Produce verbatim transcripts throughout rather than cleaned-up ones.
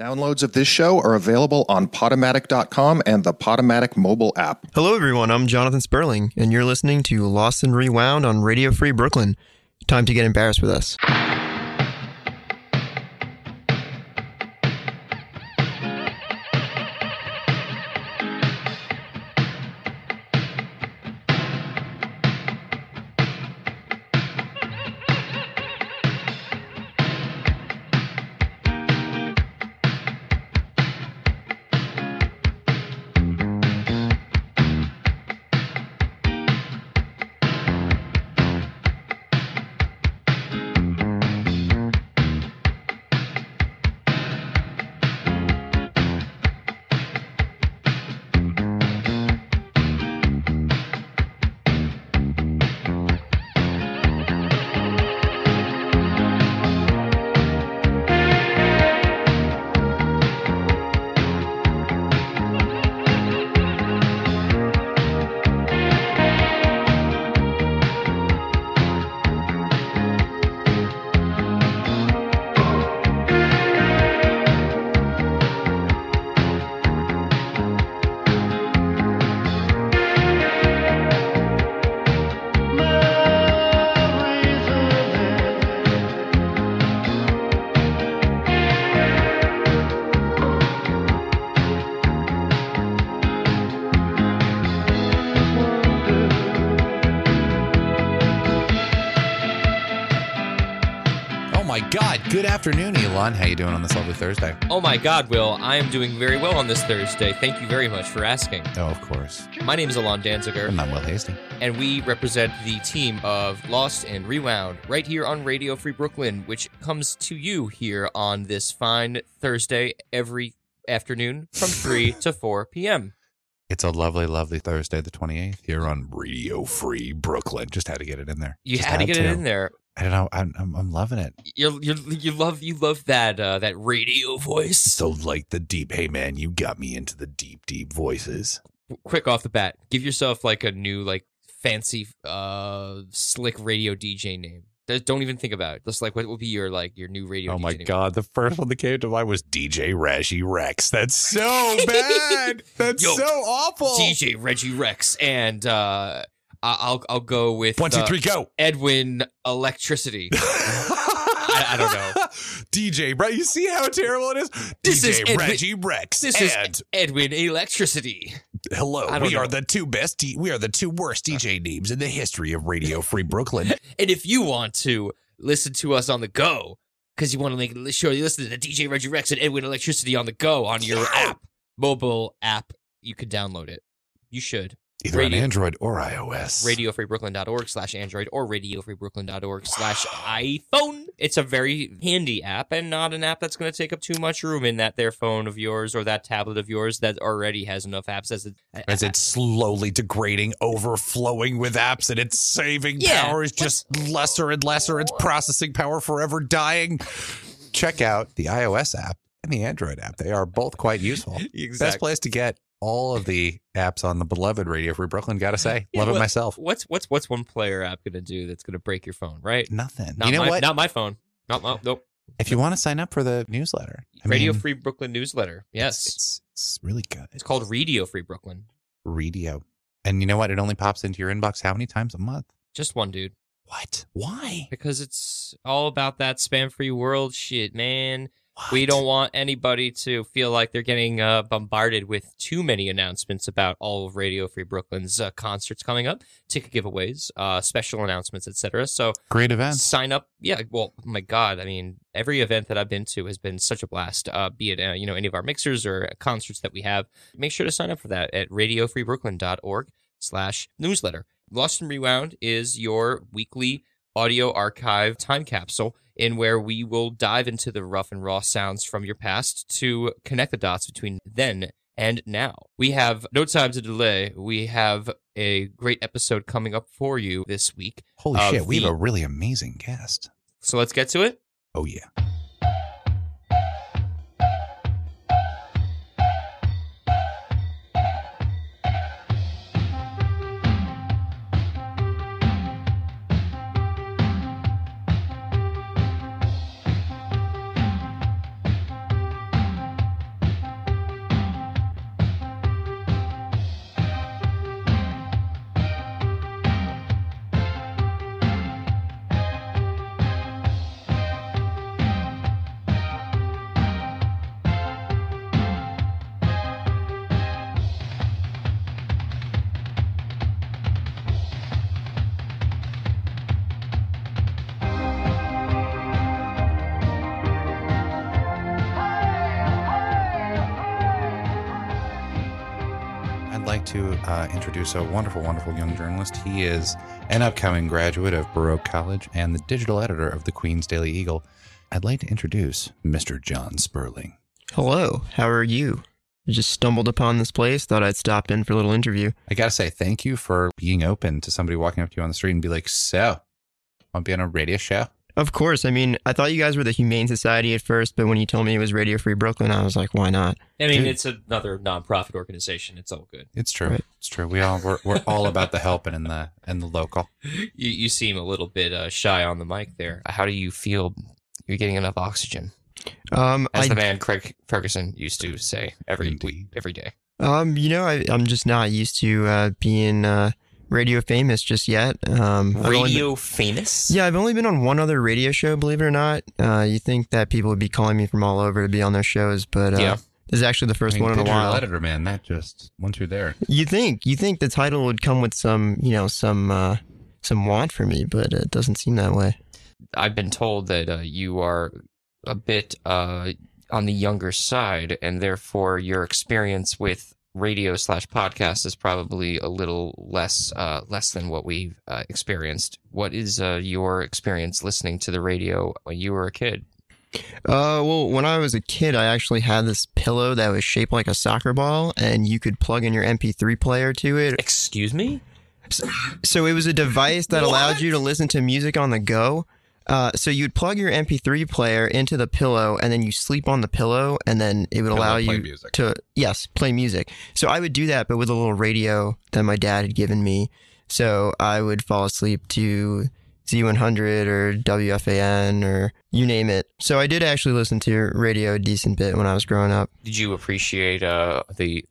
Downloads of this show are available on Podomatic dot com and the Podomatic mobile app. Hello, everyone. I'm Jonathan Sperling, and you're listening to Lost and Rewound on Radio Free Brooklyn. Time to get embarrassed with us. Good afternoon, Elon. How you doing on this lovely Thursday? Oh, my God, Will. I am doing very well on this Thursday. Thank you very much for asking. Oh, of course. My name is Alon Danziger. And I'm Will Hastings. And we represent the team of Lost and Rewound right here on Radio Free Brooklyn, which comes to you here on this fine Thursday every afternoon from three to four p.m. It's a lovely, lovely Thursday the twenty-eighth here on Radio Free Brooklyn. Just had to get it in there. You Just had to get to. it in there. I don't know. I'm, I'm I'm loving it. You you you love you love that uh, that radio voice. So like the deep. Hey man, you got me into the deep deep voices. Quick off the bat, give yourself like a new like fancy uh slick radio D J name. Don't even think about it. Just like what would be your like your new radio? Oh D J my name? God, the first one that came to mind was D J Reggie Rex. That's so bad. That's Yo, so awful. D J Reggie Rex and. uh I'll I'll go with one, two, three, uh, go. Edwin Electricity. I, I don't know. D J, right? You see how terrible it is? This D J is Edwin, Reggie Rex. This and is Edwin Electricity. Hello. We know. are the two best. We are the two worst D J names in the history of Radio Free Brooklyn. And if you want to listen to us on the go, because you want to make sure you listen to the D J Reggie Rex and Edwin Electricity on the go on your app, mobile app, you can download it. You should. Either Radio, on Android or iOS. RadioFreeBrooklyn.org slash Android or RadioFreeBrooklyn.org slash iPhone. It's a very handy app and not an app that's going to take up too much room in that their phone of yours or that tablet of yours that already has enough apps. As, it, as it's slowly degrading, overflowing with apps, and its saving yeah, power is just lesser and lesser. Its processing power forever dying. Check out the iOS app and the Android app. They are both quite useful. Exactly. Best place to get all of the apps on the beloved Radio Free Brooklyn, gotta say, yeah, love what, it myself. What's what's what's one player app gonna do that's gonna break your phone? Right? Nothing. Not you know my, what? Not my phone. Not my. Nope. If you want to sign up for the newsletter, I Radio mean, Free Brooklyn newsletter. Yes, it's, it's, it's really good. It's called Radio Free Brooklyn. Radio, and you know what? It only pops into your inbox how many times a month? Just one, dude. What? Why? Because it's all about that spam-free world shit, man. What? We don't want anybody to feel like they're getting uh, bombarded with too many announcements about all of Radio Free Brooklyn's uh, concerts coming up, ticket giveaways, uh, special announcements, et cetera. So great events. Sign up, yeah. Well, my God, I mean, every event that I've been to has been such a blast. Uh, be it uh, you know any of our mixers or concerts that we have, make sure to sign up for that at radio free brooklyn dot org slash newsletter. Lost and Rewound is your weekly audio archive time capsule, in where we will dive into the rough and raw sounds from your past to connect the dots between then and now. We have no time to delay. We have a great episode coming up for you this week. Holy shit, we have a really amazing guest. So let's get to it. Oh, yeah. like to uh, introduce a wonderful, wonderful young journalist. He is an upcoming graduate of Baruch College and the digital editor of the Queens Daily Eagle. I'd like to introduce Mister Jonathan Sperling. Hello. How are you? I just stumbled upon this place, thought I'd stop in for a little interview. I got to say, thank you for being open to somebody walking up to you on the street and be like, so, want to be on a radio show? Of course. I mean, I thought you guys were the Humane Society at first, but when you told me it was Radio Free Brooklyn, I was like, why not? I mean, Dude. It's another nonprofit organization. It's all good. It's true. Right? It's true. We all we're, we're all about the helping and the and the local. You you seem a little bit uh, shy on the mic there. How do you feel? You're getting enough oxygen? Um, as I, the man Craig Ferguson used to say every indeed. week, every day. Um, you know, I, I'm just not used to uh, being. Uh, radio famous just yet. Um, radio been, famous? Yeah, I've only been on one other radio show, believe it or not. Uh, you think that people would be calling me from all over to be on their shows, but uh, yeah. This is actually the first I mean, one in a while. Editor, man, that just, once you're there. You think, you think the title would come with some, you know, some, uh, some want for me, but it doesn't seem that way. I've been told that uh, you are a bit uh, on the younger side, and therefore your experience with radio slash podcast is probably a little less uh, less than what we've uh, experienced. What is uh, your experience listening to the radio when you were a kid? Uh, well, when I was a kid, I actually had this pillow that was shaped like a soccer ball, and you could plug in your M P three player to it. Excuse me? So, so it was a device that what? allowed you to listen to music on the go. Uh, so you'd plug your M P three player into the pillow, and then you sleep on the pillow, and then it would allow you music. to, yes, play music. So I would do that, but with a little radio that my dad had given me. So I would fall asleep to Z one hundred or W F A N or you name it. So I did actually listen to radio a decent bit when I was growing up. Did you appreciate uh, the...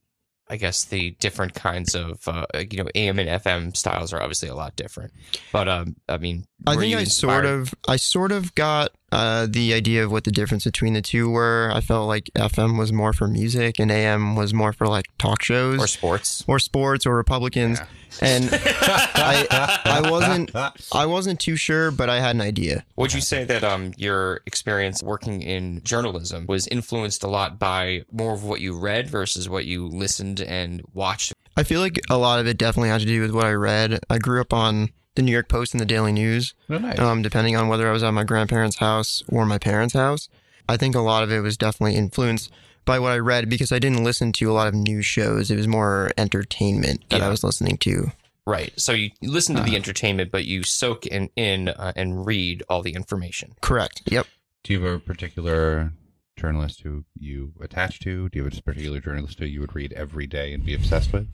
I guess the different kinds of, uh, you know, A M and F M styles are obviously a lot different. But, um, I mean, I think I inspired? sort of I sort of got uh, the idea of what the difference between the two were. I felt like F M was more for music and A M was more for like talk shows. Or sports. Or sports or Republicans. Yeah. And I, I wasn't I wasn't too sure, but I had an idea. Would you say that um your experience working in journalism was influenced a lot by more of what you read versus what you listened and watched? I feel like a lot of it definitely had to do with what I read. I grew up on the New York Post and the Daily News, oh, nice. um, depending on whether I was at my grandparents' house or my parents' house. I think a lot of it was definitely influenced by what I read because I didn't listen to a lot of news shows. It was more entertainment that yeah. I was listening to. Right. So you listen to uh, the entertainment, but you soak in, in uh, and read all the information. Correct. Yep. Do you have a particular journalist who you attach to? Do you have a particular journalist who you would read every day and be obsessed with?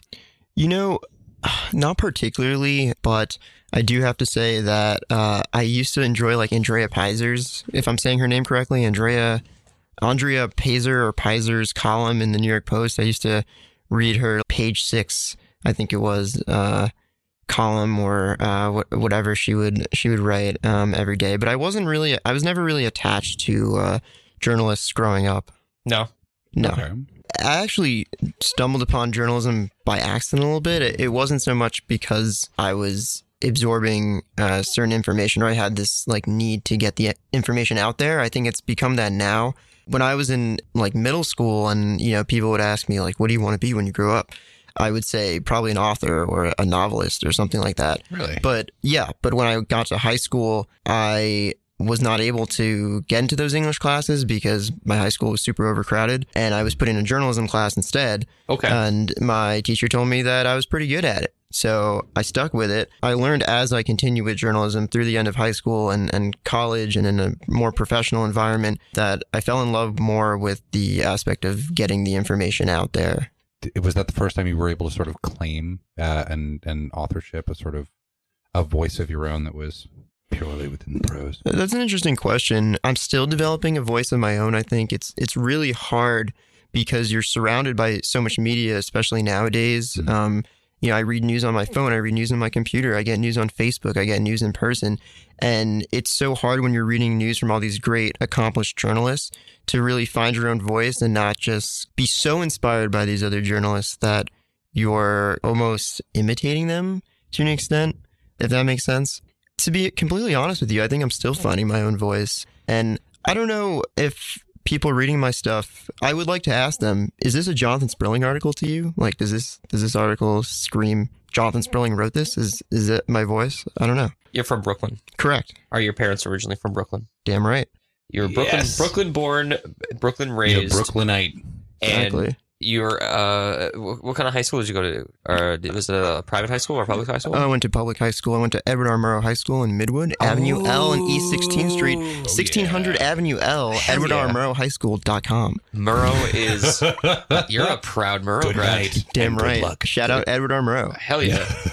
You know, not particularly, but I do have to say that uh, I used to enjoy like Andrea Pizer's, if I'm saying her name correctly, Andrea... Andrea Pazer or Pizer's column in the New York Post. I used to read her page six, I think it was, uh, column or uh, wh- whatever she would she would write um, every day. But I wasn't really, I was never really attached to uh, journalists growing up. No. No. Okay. I actually stumbled upon journalism by accident a little bit. It, it wasn't so much because I was absorbing uh, certain information or I had this like need to get the information out there. I think it's become that now. When I was in like middle school and, you know, people would ask me like, what do you want to be when you grow up? I would say probably an author or a novelist or something like that. Really? But yeah. But when I got to high school, I was not able to get into those English classes because my high school was super overcrowded and I was put in a journalism class instead. Okay. And my teacher told me that I was pretty good at it. So I stuck with it. I learned as I continued with journalism through the end of high school and, and college and in a more professional environment that I fell in love more with the aspect of getting the information out there. Was that the first time you were able to sort of claim uh, an, an authorship, a sort of a voice of your own that was purely within the prose? That's an interesting question. I'm still developing a voice of my own. I think it's it's really hard because you're surrounded by so much media, especially nowadays. Mm-hmm. Um You know, I read news on my phone, I read news on my computer, I get news on Facebook, I get news in person. And it's so hard when you're reading news from all these great accomplished journalists to really find your own voice and not just be so inspired by these other journalists that you're almost imitating them to an extent, if that makes sense. To be completely honest with you, I think I'm still finding my own voice. And I don't know if people reading my stuff, I would like to ask them, is this a Jonathan Sperling article to you? Like, does this does this article scream, Jonathan Sperling wrote this? Is is it my voice? I don't know. You're from Brooklyn. Correct. Are your parents originally from Brooklyn? Damn right. You're Brooklyn, yes. Brooklyn born, Brooklyn raised. You're Brooklynite. Exactly. And you're, uh, what kind of high school did you go to? Or was it a private high school or public high school? I went to public high school. I went to Edward R. Murrow High School in Midwood, oh, Avenue L and East sixteenth Street, sixteen hundred yeah. Avenue L, Edward yeah. R. Murrow High School dot com. Murrow is, you're a proud Murrow grad. Damn right. Luck. Shout out Edward R. Murrow. Hell yeah. yeah.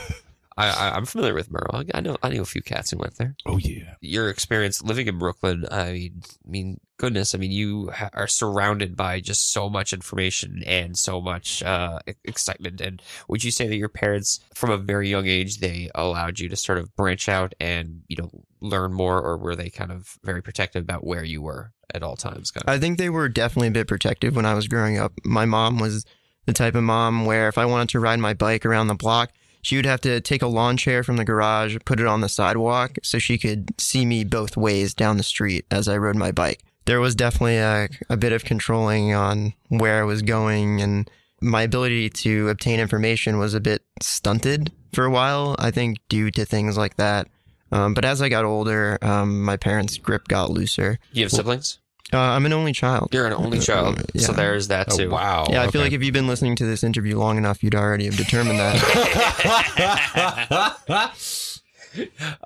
I, I'm familiar with Murrow. I know I knew a few cats who went there. Oh, yeah. Your experience living in Brooklyn, I mean, I mean goodness, I mean, you ha- are surrounded by just so much information and so much uh, excitement. And would you say that your parents, from a very young age, they allowed you to sort of branch out and, you know, learn more, or were they kind of very protective about where you were at all times? Kind of? I think they were definitely a bit protective when I was growing up. My mom was the type of mom where if I wanted to ride my bike around the block, she would have to take a lawn chair from the garage, put it on the sidewalk so she could see me both ways down the street as I rode my bike. There was definitely a, a bit of controlling on where I was going, and my ability to obtain information was a bit stunted for a while, I think, due to things like that. Um, but as I got older, um, my parents' grip got looser. Do you have siblings? Uh, I'm an only child. You're an only child, uh, yeah. So there's that too. Oh, wow. Yeah, I okay. feel like if you've been listening to this interview long enough, you'd already have determined that.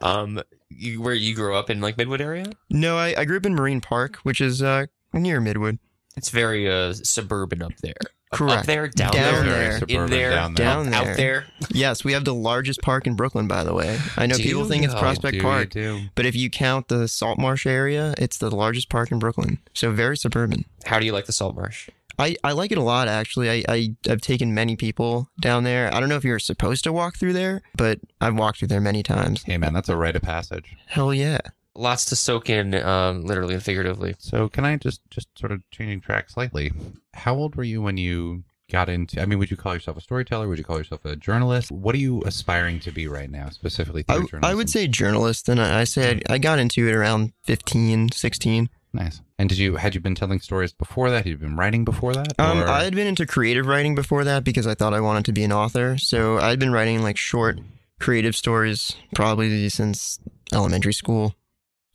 um, you, where you grew up in, like, Midwood area? No, I, I grew up in Marine Park, which is uh, near Midwood. It's very uh, suburban up there. Correct. Up there, down, down there, there. in there, down there, down there. Out there. Yes, we have the largest park in Brooklyn, by the way. I know do people think know? it's Prospect do Park, but if you count the Salt Marsh area, it's the largest park in Brooklyn. So very suburban. How do you like the Salt Marsh? I, I like it a lot, actually. I, I, I've taken many people down there. I don't know if you're supposed to walk through there, but I've walked through there many times. Hey, man, that's a rite of passage. Hell yeah. Lots to soak in, um, literally and figuratively. So can I just, just sort of changing track slightly? How old were you when you got into, I mean, would you call yourself a storyteller? Would you call yourself a journalist? What are you aspiring to be right now, specifically through I, journalism? I would say journalist, and I, I say I, I got into it around fifteen, sixteen. Nice. And did you, had you been telling stories before that? Had you been writing before that? Um, I had been into creative writing before that because I thought I wanted to be an author. So I'd been writing like short creative stories probably since elementary school.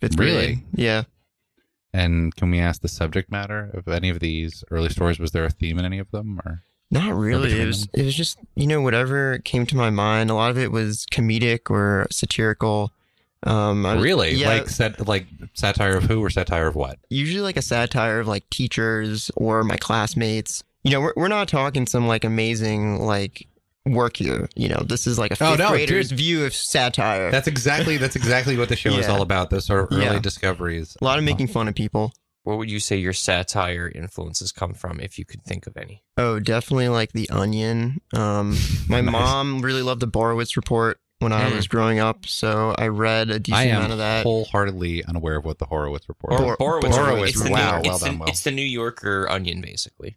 It's really? Yeah. And can we ask the subject matter of any of these early stories? Was there a theme in any of them? Or not really. It was, it was just, you know, whatever came to my mind. A lot of it was comedic or satirical. Um, I was, really? Yeah, like sat, like satire of who or satire of what? Usually like a satire of like teachers or my classmates. You know, we're, we're not talking some like amazing like... work here, you know. This is like a fifth oh, no, grader's dude. view of satire. That's exactly that's exactly what the show yeah. is all about. Those sort of early yeah. discoveries. A lot of making fun of people. Where would you say your satire influences come from, if you could think of any? Oh, definitely like the Onion. Um, my nice. mom really loved the Borowitz Report when I mm. was growing up, so I read a decent amount of that. I am wholeheartedly unaware of what the Horowitz Report. Or, Borowitz, Borowitz, Borowitz. It's Report. Wow, well done. Well, it's the New Yorker Onion, basically.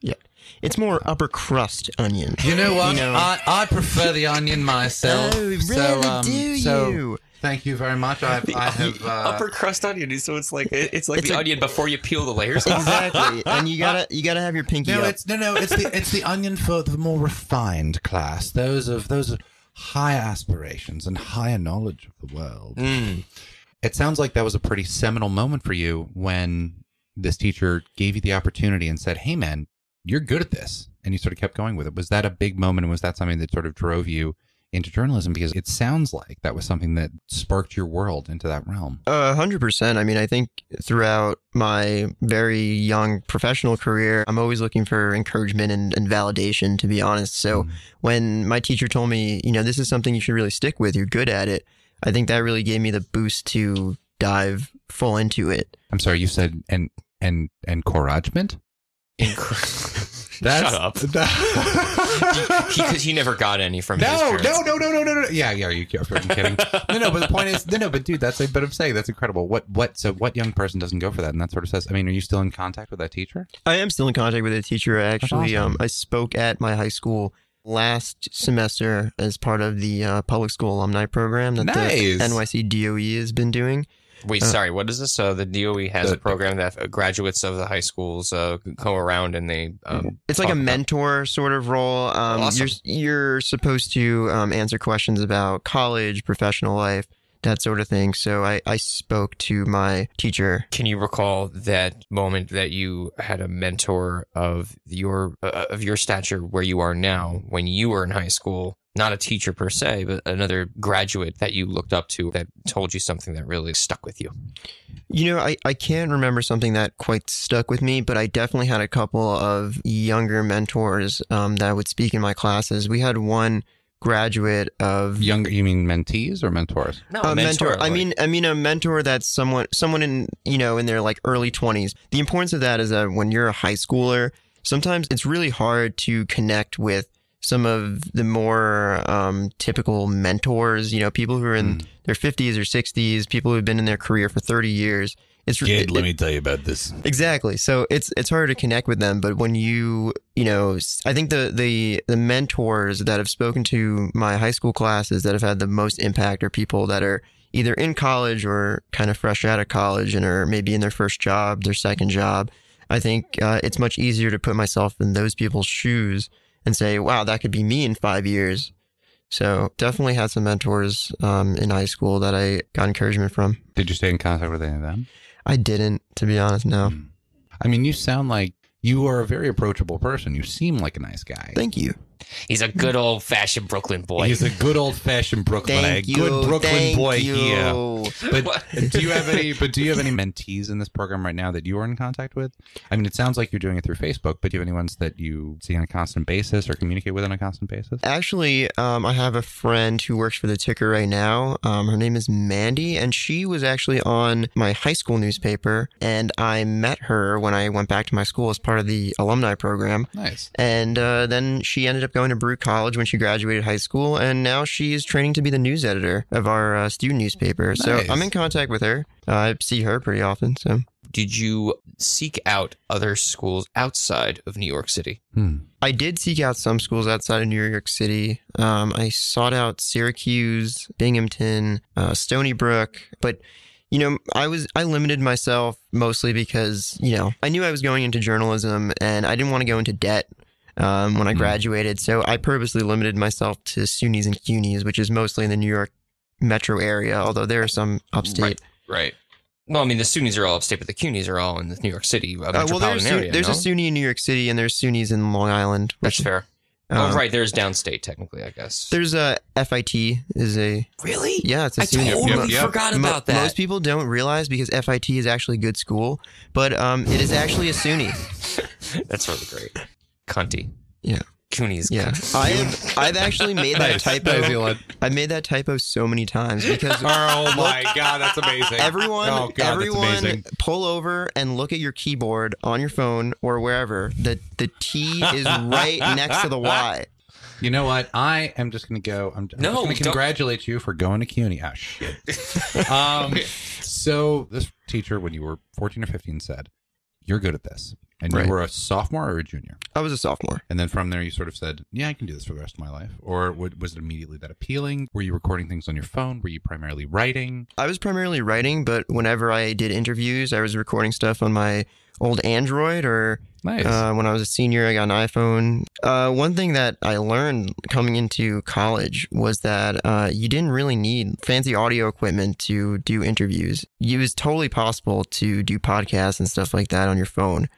Yeah. It's more upper crust Onion. You know what? You know? I, I prefer the Onion myself. Oh, really? So, um, do you? So thank you very much. I've, I have uh, upper crust Onion, so it's like it's like it's the a, Onion before you peel the layers. Exactly, and you gotta you gotta have your pinky. No, up. it's no, no. It's the it's the Onion for the more refined class. Those of those of higher aspirations and higher knowledge of the world. Mm. It sounds like that was a pretty seminal moment for you when this teacher gave you the opportunity and said, "Hey, man, you're good at this," and you sort of kept going with it. Was that a big moment, and was that something that sort of drove you into journalism? Because it sounds like that was something that sparked your world into that realm. A hundred percent. I mean, I think throughout my very young professional career, I'm always looking for encouragement and, and validation, to be honest. So mm. when my teacher told me, you know, this is something you should really stick with, you're good at it, I think that really gave me the boost to dive full into it. I'm sorry, you said and and encouragement? Inc- That's, Shut up! Because he, he, he never got any from no, his parents. No, no, no, no, no, no. Yeah, yeah. You, you're kidding? No, no. But the point is, no, no. But dude, that's. A, but I'm saying that's incredible. What, what? So, what young person doesn't go for that? And that sort of says. I mean, are you still in contact with that teacher? I am still in contact with that teacher. I actually, awesome. um, I spoke at my high school last semester as part of the uh, public school alumni program that nice. the N Y C D O E has been doing. Wait, uh, sorry, what is this? So the D O E has the, a program that graduates of the high schools uh, go around and they... Um, it's like a mentor about. sort of role. Um, awesome. You're, you're supposed to um, answer questions about college, professional life, that sort of thing. So I, I spoke to my teacher. Can you recall that moment that you had a mentor of your uh, of your stature where you are now when you were in high school? Not a teacher per se, but another graduate that you looked up to that told you something that really stuck with you? You know, I, I can't remember something that quite stuck with me, but I definitely had a couple of younger mentors um, that would speak in my classes. We had one graduate of younger. You mean mentees or mentors? No, a mentor. mentor. Like, I mean, I mean a mentor that's someone, someone in you know in their like early twenties. The importance of that is that when you're a high schooler, sometimes it's really hard to connect with some of the more um, typical mentors. You know, people who are in mm. their fifties or sixties, people who've been in their career for thirty years. It's Kid, it, let me tell you about this. Exactly. So it's it's hard to connect with them. But when you, you know, I think the, the, the mentors that have spoken to my high school classes that have had the most impact are people that are either in college or kind of fresh out of college and are maybe in their first job, their second job. I think uh, it's much easier to put myself in those people's shoes and say, wow, that could be me in five years. So definitely had some mentors um, in high school that I got encouragement from. Did you stay in contact with any of them? I didn't, to be honest, no. I mean, you sound like you are a very approachable person. You seem like a nice guy. Thank you. He's a good old-fashioned Brooklyn boy. He's a good old-fashioned Brooklyn. Thank a you, good Brooklyn thank boy you. Here. But do you have any? But do you have any mentees in this program right now that you are in contact with? I mean, it sounds like you're doing it through Facebook, but do you have any ones that you see on a constant basis or communicate with on a constant basis? Actually, um, I have a friend who works for the Ticker right now. Um, her name is Mandy, and she was actually on my high school newspaper, and I met her when I went back to my school as part of the alumni program. Nice. And uh, then she ended up going to Baruch College when she graduated high school, and now she is training to be the news editor of our uh, student newspaper. Nice. So I'm in contact with her. Uh, I see her pretty often. So, did you seek out other schools outside of New York City? Hmm. I did seek out some schools outside of New York City. Um, I sought out Syracuse, Binghamton, uh, Stony Brook, but you know, I was I limited myself mostly because you know I knew I was going into journalism and I didn't want to go into debt. Um, when I graduated. So I purposely limited myself to SUNYs and CUNYs, which is mostly in the New York metro area, although there are some upstate. Right. Right. Well, I mean, the SUNYs are all upstate, but the CUNYs are all in the New York City uh, metropolitan well, there's area. There's no? a SUNY in New York City and there's SUNYs in Long Island. Which, That's fair. Um, oh, right. There's downstate, technically, I guess. There's a F I T is a... Really? Yeah, it's a SUNY. I totally yep. forgot about that. Most people don't realize because F I T is actually a good school, but um, it is actually a SUNY. That's really great. Cunty. Yeah. CUNY is yeah. I've, I've actually made that typo. I've made that typo so many times because... Oh my look, God, that's amazing. Everyone, oh God, everyone that's amazing. Pull over and look at your keyboard on your phone or wherever. The, the T is right next to the Y. You know what? I am just going to go. I'm, I'm no, going to congratulate you for going to CUNY. Oh, shit. um, so this teacher, when you were fourteen or fifteen, said, you're good at this. And right. you were a sophomore or a junior? I was a sophomore. And then from there, you sort of said, yeah, I can do this for the rest of my life. Or was it immediately that appealing? Were you recording things on your phone? Were you primarily writing? I was primarily writing, but whenever I did interviews, I was recording stuff on my old Android or nice. uh, when I was a senior, I got an iPhone. Uh, one thing that I learned coming into college was that uh, you didn't really need fancy audio equipment to do interviews. It was totally possible to do podcasts and stuff like that on your phone.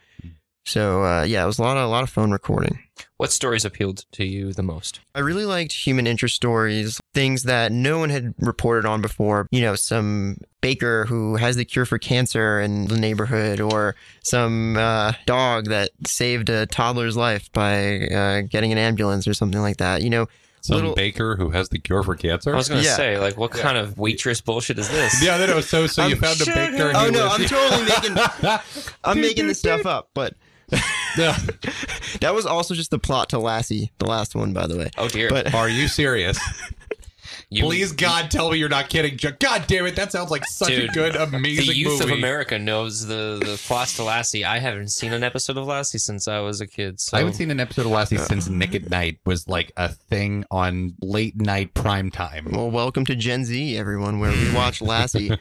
So, uh, yeah, it was a lot of a lot of phone recording. What stories appealed to you the most? I really liked human interest stories, things that no one had reported on before. You know, some baker who has the cure for cancer in the neighborhood or some uh, dog that saved a toddler's life by uh, getting an ambulance or something like that. You know, some little... baker who has the cure for cancer? I was going to yeah. say, like, what yeah. kind of waitress bullshit is this? Yeah, no, no. So, so you found sure a baker. Oh, no, was... I'm totally making, I'm making this stuff up, but... That was also just the plot to Lassie, the last one, by the way. Oh, dear. But are you serious? You, Please, God, tell me you're not kidding. God damn it, that sounds like such dude, a good, amazing movie. The youth movie. of America knows the, the plots to Lassie. I haven't seen an episode of Lassie since I was a kid. So. I haven't seen an episode of Lassie since Nick at Night was like a thing on late night prime time. Well, welcome to Gen Z, everyone, where we watch Lassie.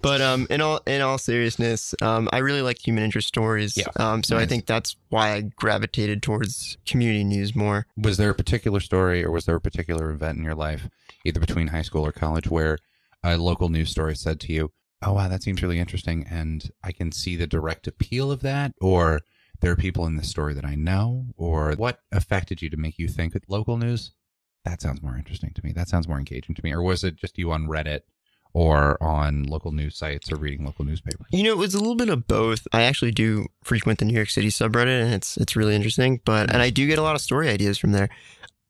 But um, in all in all seriousness, um, I really like human interest stories. Yeah. Um, so nice. I think that's why I gravitated towards community news more. Was there a particular story or was there a particular event in your life, either between high school or college, where a local news story said to you, oh, wow, that seems really interesting, and I can see the direct appeal of that, or there are people in this story that I know, or what affected you to make you think local news? That sounds more interesting to me. That sounds more engaging to me. Or was it just you on Reddit? Or on local news sites or reading local newspapers? You know, it was a little bit of both. I actually do frequent the New York City subreddit, and it's it's really interesting. But and I do get a lot of story ideas from there.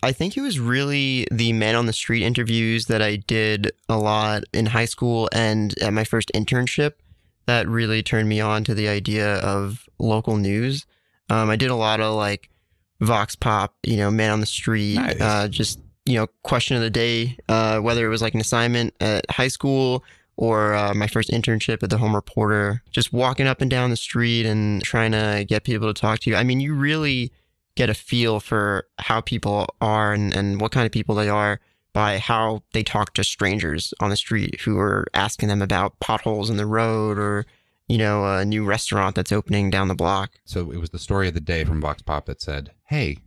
I think it was really the man on the street interviews that I did a lot in high school and at my first internship that really turned me on to the idea of local news. Um, I did a lot of like Vox Pop, you know, man on the street, nice. uh, just. You know, question of the day, uh, whether it was like an assignment at high school or uh, my first internship at the Home Reporter, just walking up and down the street and trying to get people to talk to you. I mean, you really get a feel for how people are and, and what kind of people they are by how they talk to strangers on the street who are asking them about potholes in the road or, you know, a new restaurant that's opening down the block. So it was the story of the day from Vox Pop that said, hey,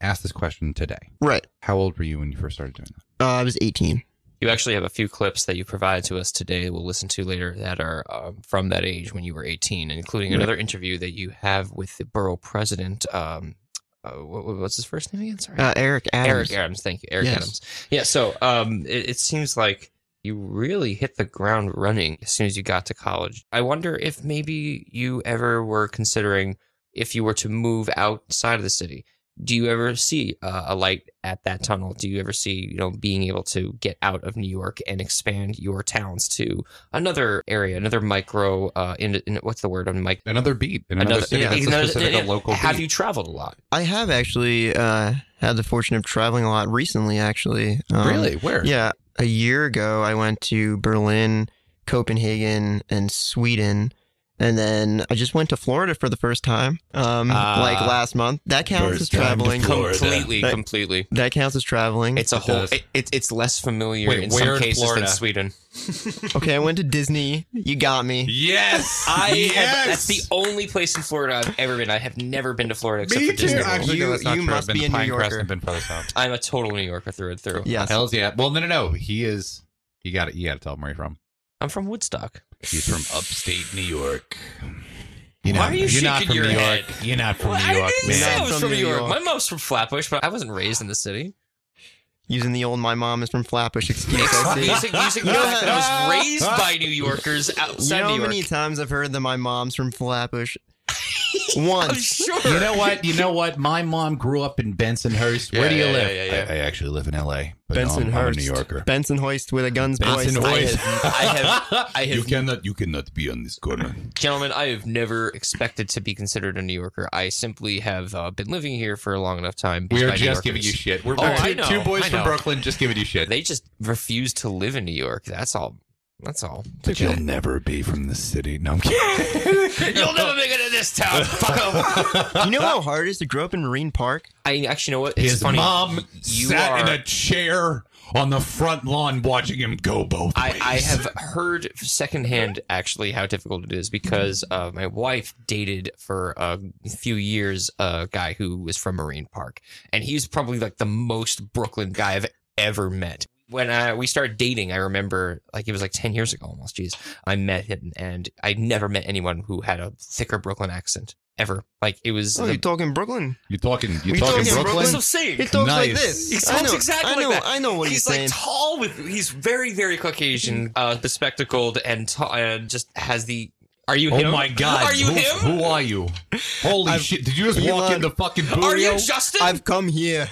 ask this question today. Right. How old were you when you first started doing that? Uh, I was eighteen. You actually have a few clips that you provide to us today. We'll listen to later that are uh, from that age when you were eighteen, including another right. interview that you have with the borough president. Um, uh, what, what's his first name again? Sorry, uh, Eric Adams. Eric Adams. Thank you, Eric yes. Adams. Yeah. So um, it, it seems like you really hit the ground running as soon as you got to college. I wonder if maybe you ever were considering if you were to move outside of the city. Do you ever see uh, a light at that tunnel? Do you ever see, you know, being able to get out of New York and expand your talents to another area, another micro, uh, in, in, what's the word on mic? Another beat, in another, another city yeah, that's another, a specific yeah, yeah. local beat. Have you traveled a lot? I have actually uh, had the fortune of traveling a lot recently, actually. Um, really? Where? Yeah. A year ago, I went to Berlin, Copenhagen, and Sweden. And then I just went to Florida for the first time, um, uh, like last month. That counts as traveling. Completely, that, completely. That counts as traveling. It's a it whole. It, it, it's less familiar Wait, in some in cases Florida? than Sweden. Okay, I went to Disney. You got me. Yes, I. Yes! Have, that's the only place in Florida I've ever been. I have never been to Florida except me for Disney. Actually, you no, you must be a New Yorker. I'm a total New Yorker through and through. Yes. Hell's yeah. Well, no, no, no. He is. You got it. You got to tell him where you're from. I'm from Woodstock. He's from upstate New York. You know, Why are you shaking not from your New head? York. You're not from well, New York, I didn't man. I was from, from New York. York. My mom's from Flatbush, but I wasn't raised in the city. Using the old "my mom is from Flatbush" excuse. Using music that I was raised by New Yorkers outside you know New York. How many times I've heard that my mom's from Flatbush? Once. I'm sure. You know what? You know what? My mom grew up in Bensonhurst. Yeah, Where do you yeah, live? Yeah, yeah, yeah. I, I actually live in L A But Bensonhurst. No, I'm, I'm a New Yorker. Bensonhurst with a guns boys. Bensonhurst. I have. I have. You cannot. You cannot be on this corner, gentlemen. I have never expected to be considered a New Yorker. I simply have uh, been living here for a long enough time. We are just giving you shit. We're oh, two, two boys from Brooklyn just giving you shit. They just refuse to live in New York. That's all. That's all. But okay. You'll never be from the city. No, I'm kidding. You'll never make it in this town. Fuck up. You know how hard it is to grow up in Marine Park? I actually know what? It's His funny. mom you sat are... in a chair on the front lawn watching him go both I, ways. I have heard secondhand, actually, how difficult it is because uh, my wife dated for a few years a guy who was from Marine Park. And he's probably like the most Brooklyn guy I've ever met. When I, we started dating, I remember, like, it was like ten years ago almost, geez, I met him, and I never met anyone who had a thicker Brooklyn accent, ever. Like, it was... Oh, the, you're talking Brooklyn? You're talking, you're we talking, talking Brooklyn? Brooklyn? So he talks nice. like this. He talks I know, exactly I know, like that. I know what he's, he's saying. He's, like, tall with... He's very, very Caucasian, uh, bespectacled, and ta- uh, just has the... Are you oh him? Oh my God! Are you who, him? Who are you? Holy I've, shit! Did you just walk into fucking Burio? Are you Justin? I've come here.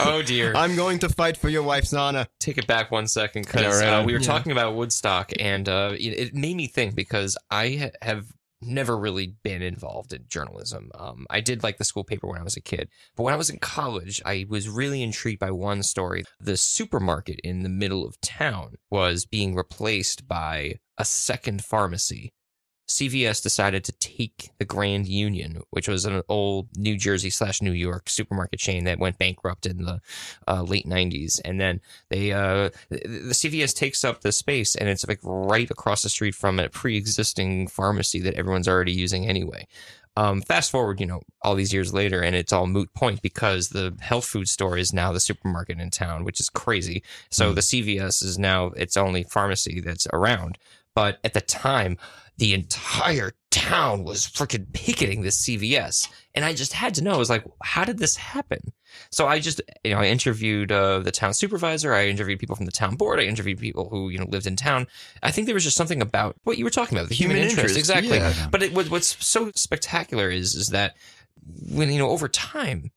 Oh dear! I'm going to fight for your wife's honor. Take it back one second, because uh, we were yeah. talking about Woodstock, and uh, it, it made me think because I ha- have never really been involved in journalism. Um, I did like the school paper when I was a kid, but when I was in college, I was really intrigued by one story. The supermarket in the middle of town was being replaced by a second pharmacy. C V S decided to take the Grand Union, which was an old New Jersey slash New York supermarket chain that went bankrupt in the uh, late nineties. And then they uh, the C V S takes up the space, and it's like right across the street from a pre-existing pharmacy that everyone's already using anyway. Um, fast forward, you know, all these years later, and it's all moot point because the health food store is now the supermarket in town, which is crazy. So mm. the C V S is now its only pharmacy that's around. But at the time, the entire town was freaking picketing this C V S. And I just had to know. I was like, how did this happen? So I just, you know, I interviewed uh, the town supervisor. I interviewed people from the town board. I interviewed people who, you know, lived in town. I think there was just something about what you were talking about, the human, human interest. interest. Exactly. Yeah. But it, what's so spectacular is, is that when, you know, over time,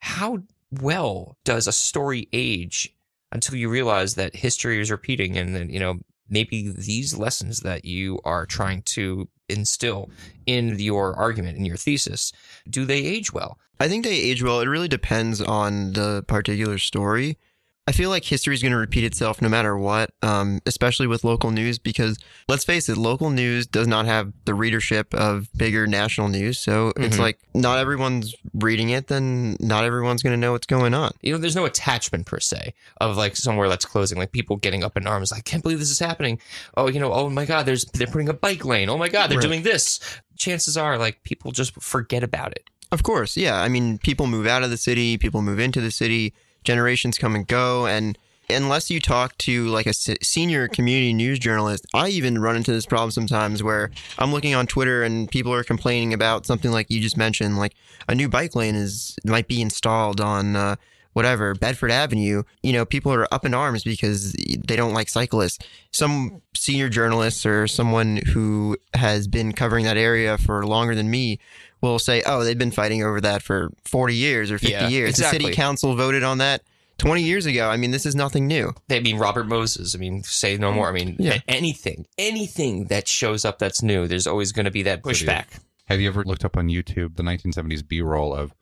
how well does a story age until you realize that history is repeating and then, you know, maybe these lessons that you are trying to instill in your argument, in your thesis, do they age well? I think they age well. It really depends on the particular story. I feel like history is going to repeat itself no matter what, um, especially with local news, because let's face it, local news does not have the readership of bigger national news. So mm-hmm. it's like not everyone's reading it, then not everyone's going to know what's going on. You know, there's no attachment per se of like somewhere that's closing, like people getting up in arms. Like, I can't believe this is happening. Oh, you know, oh my God, there's they're putting a bike lane. Oh my God, they're right. doing this. Chances are like people just forget about it. Of course. Yeah. I mean, people move out of the city. People move into the city. Generations come and go, and unless you talk to like a senior community news journalist, I even run into this problem sometimes where I'm looking on Twitter and people are complaining about something like you just mentioned, like a new bike lane is might be installed on uh, whatever Bedford Avenue. You know, people are up in arms because they don't like cyclists. Some senior journalists or someone who has been covering that area for longer than me will say, oh, they've been fighting over that for forty years or fifty yeah, years. Exactly. The city council voted on that twenty years ago. I mean, this is nothing new. I mean, Robert Moses. I mean, say no more. I mean, yeah. anything, anything that shows up that's new, there's always going to be that pushback. Have you ever looked up on YouTube the nineteen seventies B-roll of,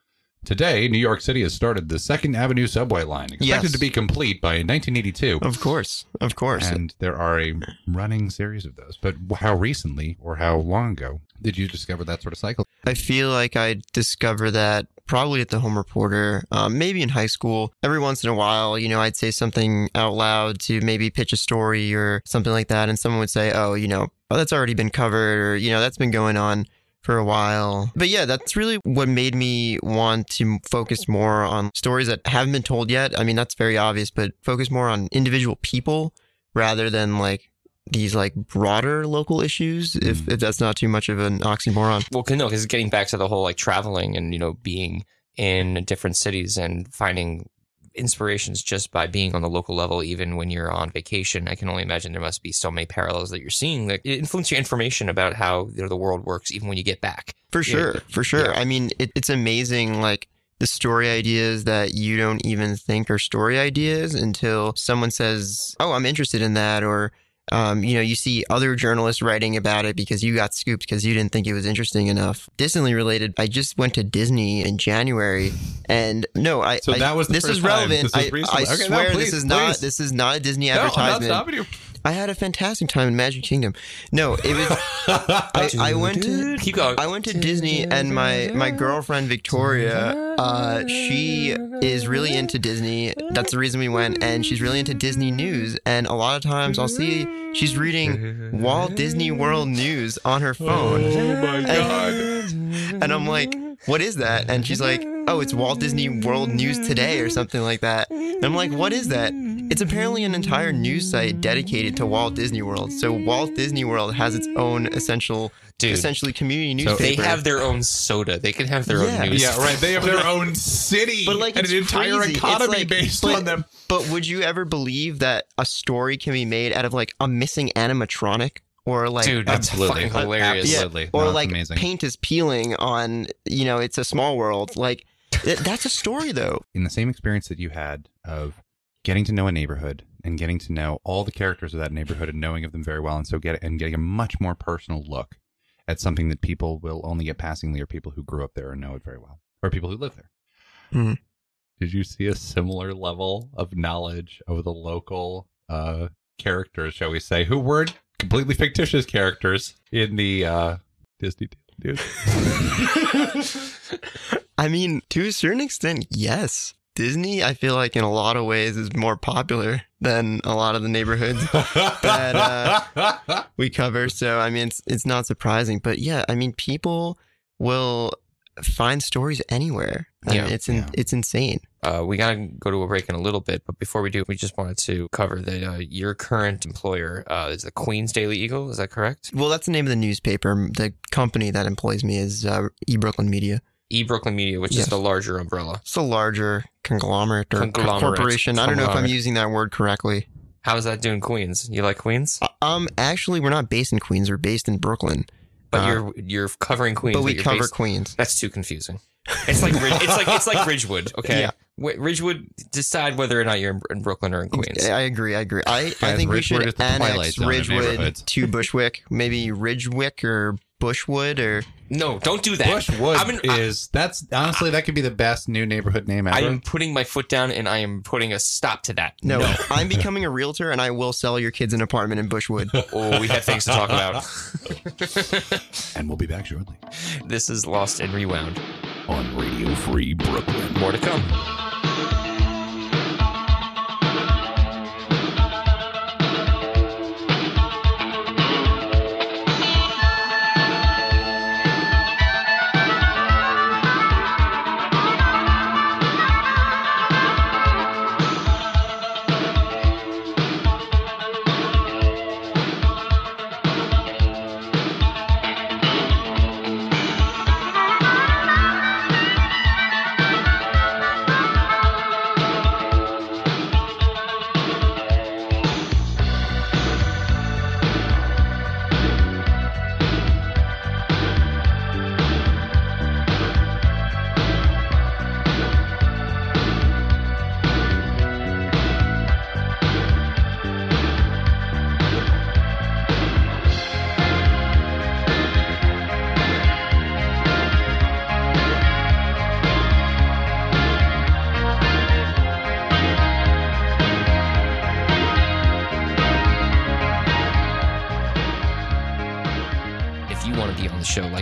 today, New York City has started the Second Avenue subway line, expected yes. to be complete by nineteen eighty-two. Of course, of course. And there are a running series of those. But how recently or how long ago did you discover that sort of cycle? I feel like I discovered that probably at the Home Reporter, um, maybe in high school. Every once in a while, you know, I'd say something out loud to maybe pitch a story or something like that. And someone would say, oh, you know, oh, that's already been covered, or, you know, that's been going on for a while. But yeah, that's really what made me want to focus more on stories that haven't been told yet. I mean, that's very obvious, but focus more on individual people rather than like these like broader local issues, if, if that's not too much of an oxymoron. Well, no, because getting back to the whole like traveling and, you know, being in different cities and finding inspirations just by being on the local level, even when you're on vacation. I can only imagine there must be so many parallels that you're seeing that influence your information about how, you know, the world works, even when you get back. For sure. Yeah. For sure. Yeah. I mean, it, it's amazing, like the story ideas that you don't even think are story ideas until someone says, oh, I'm interested in that. Or, um, you know, you see other journalists writing about it because you got scooped because you didn't think it was interesting enough. Distantly related, I just went to Disney in January, and no, I. So that was I, the this first is time. relevant. This is I, I okay, swear no, please, this is please. not this is not a Disney advertisement. No, I'm not stopping you. I had a fantastic time in Magic Kingdom. No, it was. I, I went to keep going. I went to Disney, and my my girlfriend Victoria, uh, she is really into Disney. That's the reason we went, and she's really into Disney news. And a lot of times, I'll see she's reading Walt Disney World news on her phone. Oh my God! And, and I'm like, what is that? And she's like, oh, it's Walt Disney World News Today or something like that. And I'm like, what is that? It's apparently an entire news site dedicated to Walt Disney World. So Walt Disney World has its own essential, Dude. essentially community newspaper. So they have their own soda. They can have their yeah. own news. Yeah, right. They have their own city but like, and an entire crazy. economy like, based but, on them. But would you ever believe that a story can be made out of like a missing animatronic? Or like, dude, that's absolutely fucking hilarious. Yeah. Absolutely. Or no, like, amazing. Paint is peeling on, you know, It's a Small World. Like, th- that's a story, though. In the same experience that you had of getting to know a neighborhood and getting to know all the characters of that neighborhood and knowing of them very well, and so get and getting a much more personal look That's something that people will only get passingly, or people who grew up there and know it very well, or people who live there. Mm-hmm. Did you see a similar level of knowledge of the local uh, characters, shall we say, who weren't completely fictitious characters in the uh, Disney dude? I mean, to a certain extent, yes. Disney, I feel like in a lot of ways, is more popular than a lot of the neighborhoods that uh, we cover. So, I mean, it's, it's not surprising. But yeah, I mean, people will find stories anywhere. Yeah, I mean, it's in, yeah. it's insane. Uh, we got to go to a break in a little bit, but before we do, we just wanted to cover that uh, your current employer uh, is the Queens Daily Eagle. Is that correct? Well, that's the name of the newspaper. The company that employs me is uh, eBrooklyn Media. eBrooklyn Media, which yes. is the larger umbrella. It's a larger conglomerate or conglomerate. corporation. I don't know if I'm using that word correctly. How's that doing, Queens? You like Queens? Uh, um, actually, we're not based in Queens. We're based in Brooklyn. But uh, you're you're covering Queens. But we but cover based... Queens. That's too confusing. It's like it's like it's like Ridgewood. Okay, yeah. Ridgewood, decide whether or not you're in Brooklyn or in Queens. I agree. I agree. I, I think Ridgewood we should annex Ridgewood to Bushwick. Maybe Ridgewick or Bushwood or no. Don't do that. Bushwood I mean, is I, that's honestly that could be the best new neighborhood name ever. I am putting my foot down and I am putting a stop to that. No, no. I'm becoming a realtor and I will sell your kids an apartment in Bushwood. Oh, we have things to talk about, and we'll be back shortly. This is Lost and Rewound on Radio Free Brooklyn. More to come.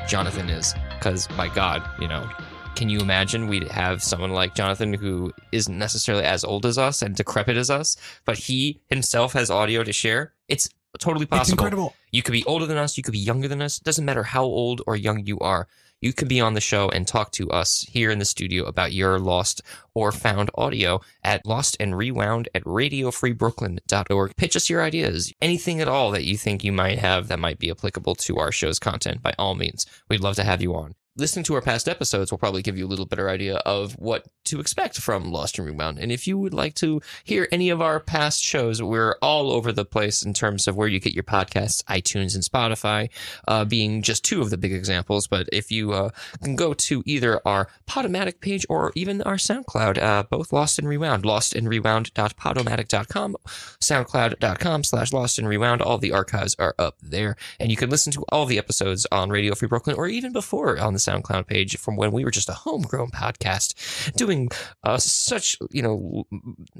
Jonathan is, because by God, you know, can you imagine we'd have someone like Jonathan who isn't necessarily as old as us and decrepit as us, but he himself has audio to share? It's totally possible. It's incredible. You could be older than us. You could be younger than us. It doesn't matter how old or young you are. You could be on the show and talk to us here in the studio about your lost or found audio at Lost and Rewound at radio free brooklyn dot org. Pitch us your ideas, anything at all that you think you might have that might be applicable to our show's content. By all means, we'd love to have you on. Listening to our past episodes will probably give you a little better idea of what to expect from Lost and Rewound. And if you would like to hear any of our past shows, we're all over the place in terms of where you get your podcasts, iTunes and Spotify, uh, being just two of the big examples. But if you uh, can go to either our Podomatic page or even our SoundCloud, uh, both Lost and Rewound, lost and rewound dot podomatic dot com, soundcloud dot com slash lost and rewound. All the archives are up there. And you can listen to all the episodes on Radio Free Brooklyn or even before on the SoundCloud page from when we were just a homegrown podcast doing uh, such, you know,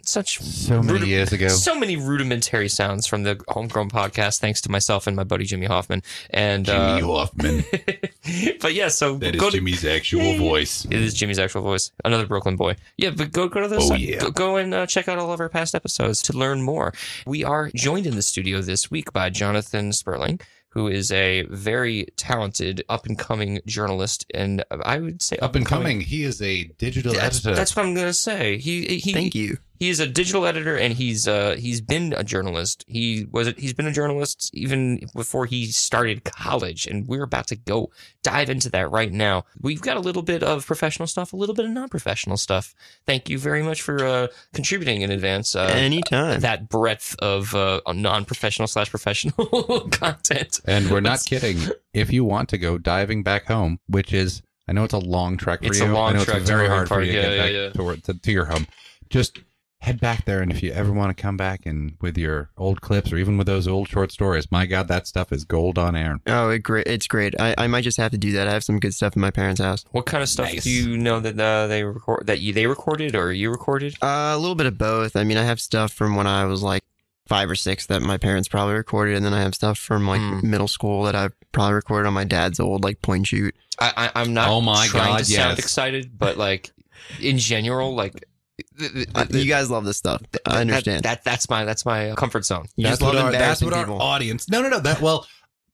such so many rudi- years ago, so many rudimentary sounds from the homegrown podcast, thanks to myself and my buddy Jimmy Hoffman. And Jimmy uh, Hoffman, but yeah, so that go is to, Jimmy's actual yeah, voice. It is Jimmy's actual voice. Another Brooklyn boy. Yeah, but go go to the oh, site. Yeah. Go, go and uh, check out all of our past episodes to learn more. We are joined in the studio this week by Jonathan Sperling, who is a very talented up-and-coming journalist, and I would say up-and-coming. He is a digital that's, editor. That's what I'm going to say. He, he, Thank you. He is a digital editor, and he's uh, he's been a journalist. He was he's been a journalist even before he started college, and we're about to go dive into that right now. We've got a little bit of professional stuff, a little bit of non-professional stuff. Thank you very much for uh, contributing in advance. Uh, Anytime. That breadth of uh, non-professional slash professional content. And we're not kidding. If you want to go diving back home, which is, I know it's a long trek for it's you. It's a long I know trek. It's very hard part. for you to yeah, get yeah, back yeah. To, to, to your home. Just head back there. And if you ever want to come back and with your old clips or even with those old short stories, my God, that stuff is gold on air. Oh, it great. It's great. I, I might just have to do that. I have some good stuff in my parents' house. What kind of stuff nice. do you know that uh, they record that you, they recorded or you recorded? Uh, a little bit of both. I mean, I have stuff from when I was like five or six that my parents probably recorded. And then I have stuff from like mm. middle school that I probably recorded on my dad's old like point shoot. I, I, I'm not oh my trying God, to yes. sound excited, but like in general, like. The, the, the, you guys love this stuff. I understand. That, that that's my that's my comfort zone. You that's just love what our, that's what people. Our audience. No, no, no. That well,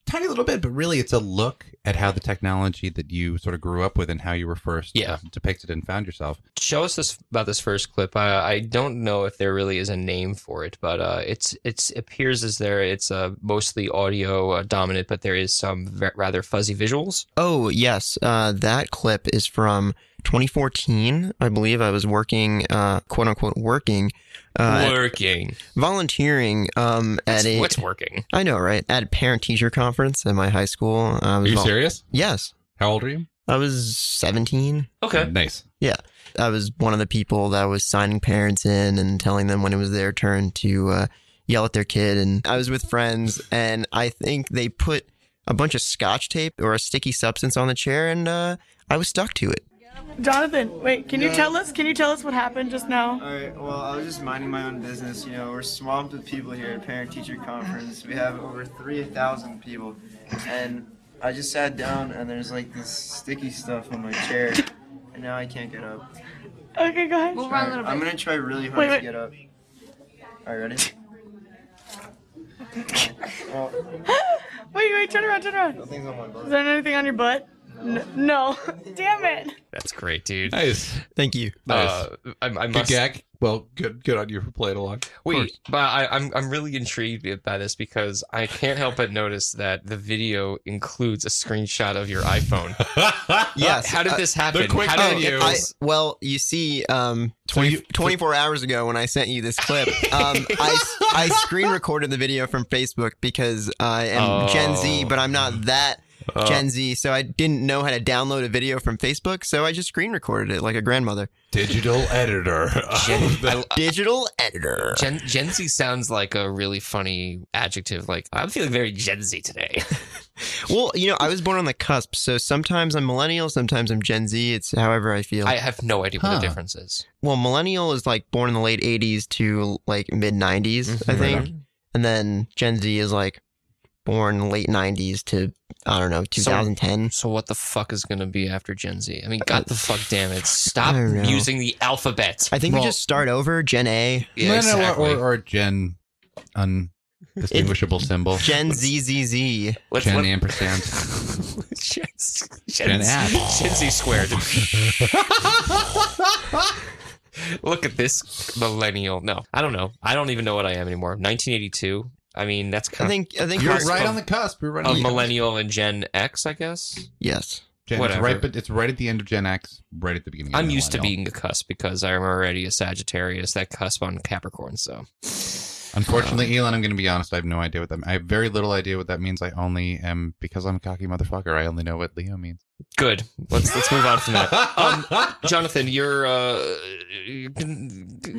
tiny little bit, but really, it's a look at how the technology that you sort of grew up with and how you were first yeah. depicted and found yourself. Show us this about this first clip. I, I don't know if there really is a name for it, but uh, it's it's appears as there it's uh, mostly audio uh, dominant, but there is some v- rather fuzzy visuals. Oh yes, uh, that clip is from twenty fourteen, I believe. I was working, uh, quote unquote, working, uh, working, volunteering. Um, at a what's working? I know, right? At a parent teacher conference at my high school. I was are you vol- serious? Yes. How old are you? I was seventeen. Okay, nice. Yeah, I was one of the people that was signing parents in and telling them when it was their turn to uh, yell at their kid. And I was with friends, and I think they put a bunch of scotch tape or a sticky substance on the chair, and uh, I was stuck to it. Jonathan, wait, can you yeah. tell us, can you tell us what happened just now? All right, well, I was just minding my own business. You know, we're swamped with people here at Parent-Teacher Conference. We have over three thousand people. And I just sat down, and there's, like, this sticky stuff on my chair. And now I can't get up. Okay, go ahead. We'll run a little bit. I'm going to try really hard wait, wait. to get up. All right, ready? well, wait, wait, turn around, turn around. Nothing's on my butt. Is there anything on your butt? No. no. Damn it. That's great, dude. Nice. Thank you. Nice. Uh, I, I must... Good gag. Well, good good on you for playing along. Wait, but I, I'm I'm really intrigued by this because I can't help but notice that the video includes a screenshot of your iPhone. Yes. How did uh, this happen? The quick How did oh, I, well, you see, um, twenty, so you, twenty-four hours ago when I sent you this clip, um, I, I screen recorded the video from Facebook because I am oh. Gen Z, but I'm not that... Uh, Gen Z, so I didn't know how to download a video from Facebook, so I just screen recorded it like a grandmother. Digital editor. Gen- I, I, digital editor. Gen, Gen Z sounds like a really funny adjective. Like, I'm feeling very Gen Z today. Well, you know, I was born on the cusp, so sometimes I'm millennial, sometimes I'm Gen Z. It's however I feel. I have no idea huh. what the difference is. Well, millennial is like born in the late eighties to like mid nineties, mm-hmm. I think. Right. And then Gen Z is like born late nineties to, I don't know, two thousand ten. So, so what the fuck is going to be after Gen Z? I mean, god the fuck damn it. Stop using the alphabet. I think well, we just start over. Gen A. Yeah, no, exactly. no, or, or, or Gen undistinguishable it, symbol. Gen Z Z Z. Let's, Gen let's, ampersand. Gen, Gen, Gen app. Gen Z squared. Look at this millennial. No, I don't know. I don't even know what I am anymore. nineteen eighty-two. I mean, that's kind I think, of... I think you're right of, on the cusp. You're right on the cusp. Millennial and Gen X, I guess? Yes. Gen, Whatever. It's right, but it's right at the end of Gen X, right at the beginning of I'm used to being a cusp because I'm already a Sagittarius, that cusp on Capricorn, so... Unfortunately, um, Elon, I'm going to be honest, I have no idea what that means. I have very little idea what that means. I only am, because I'm a cocky motherfucker, I only know what Leo means. Good. Let's let's move on from that. Um, Jonathan, your uh,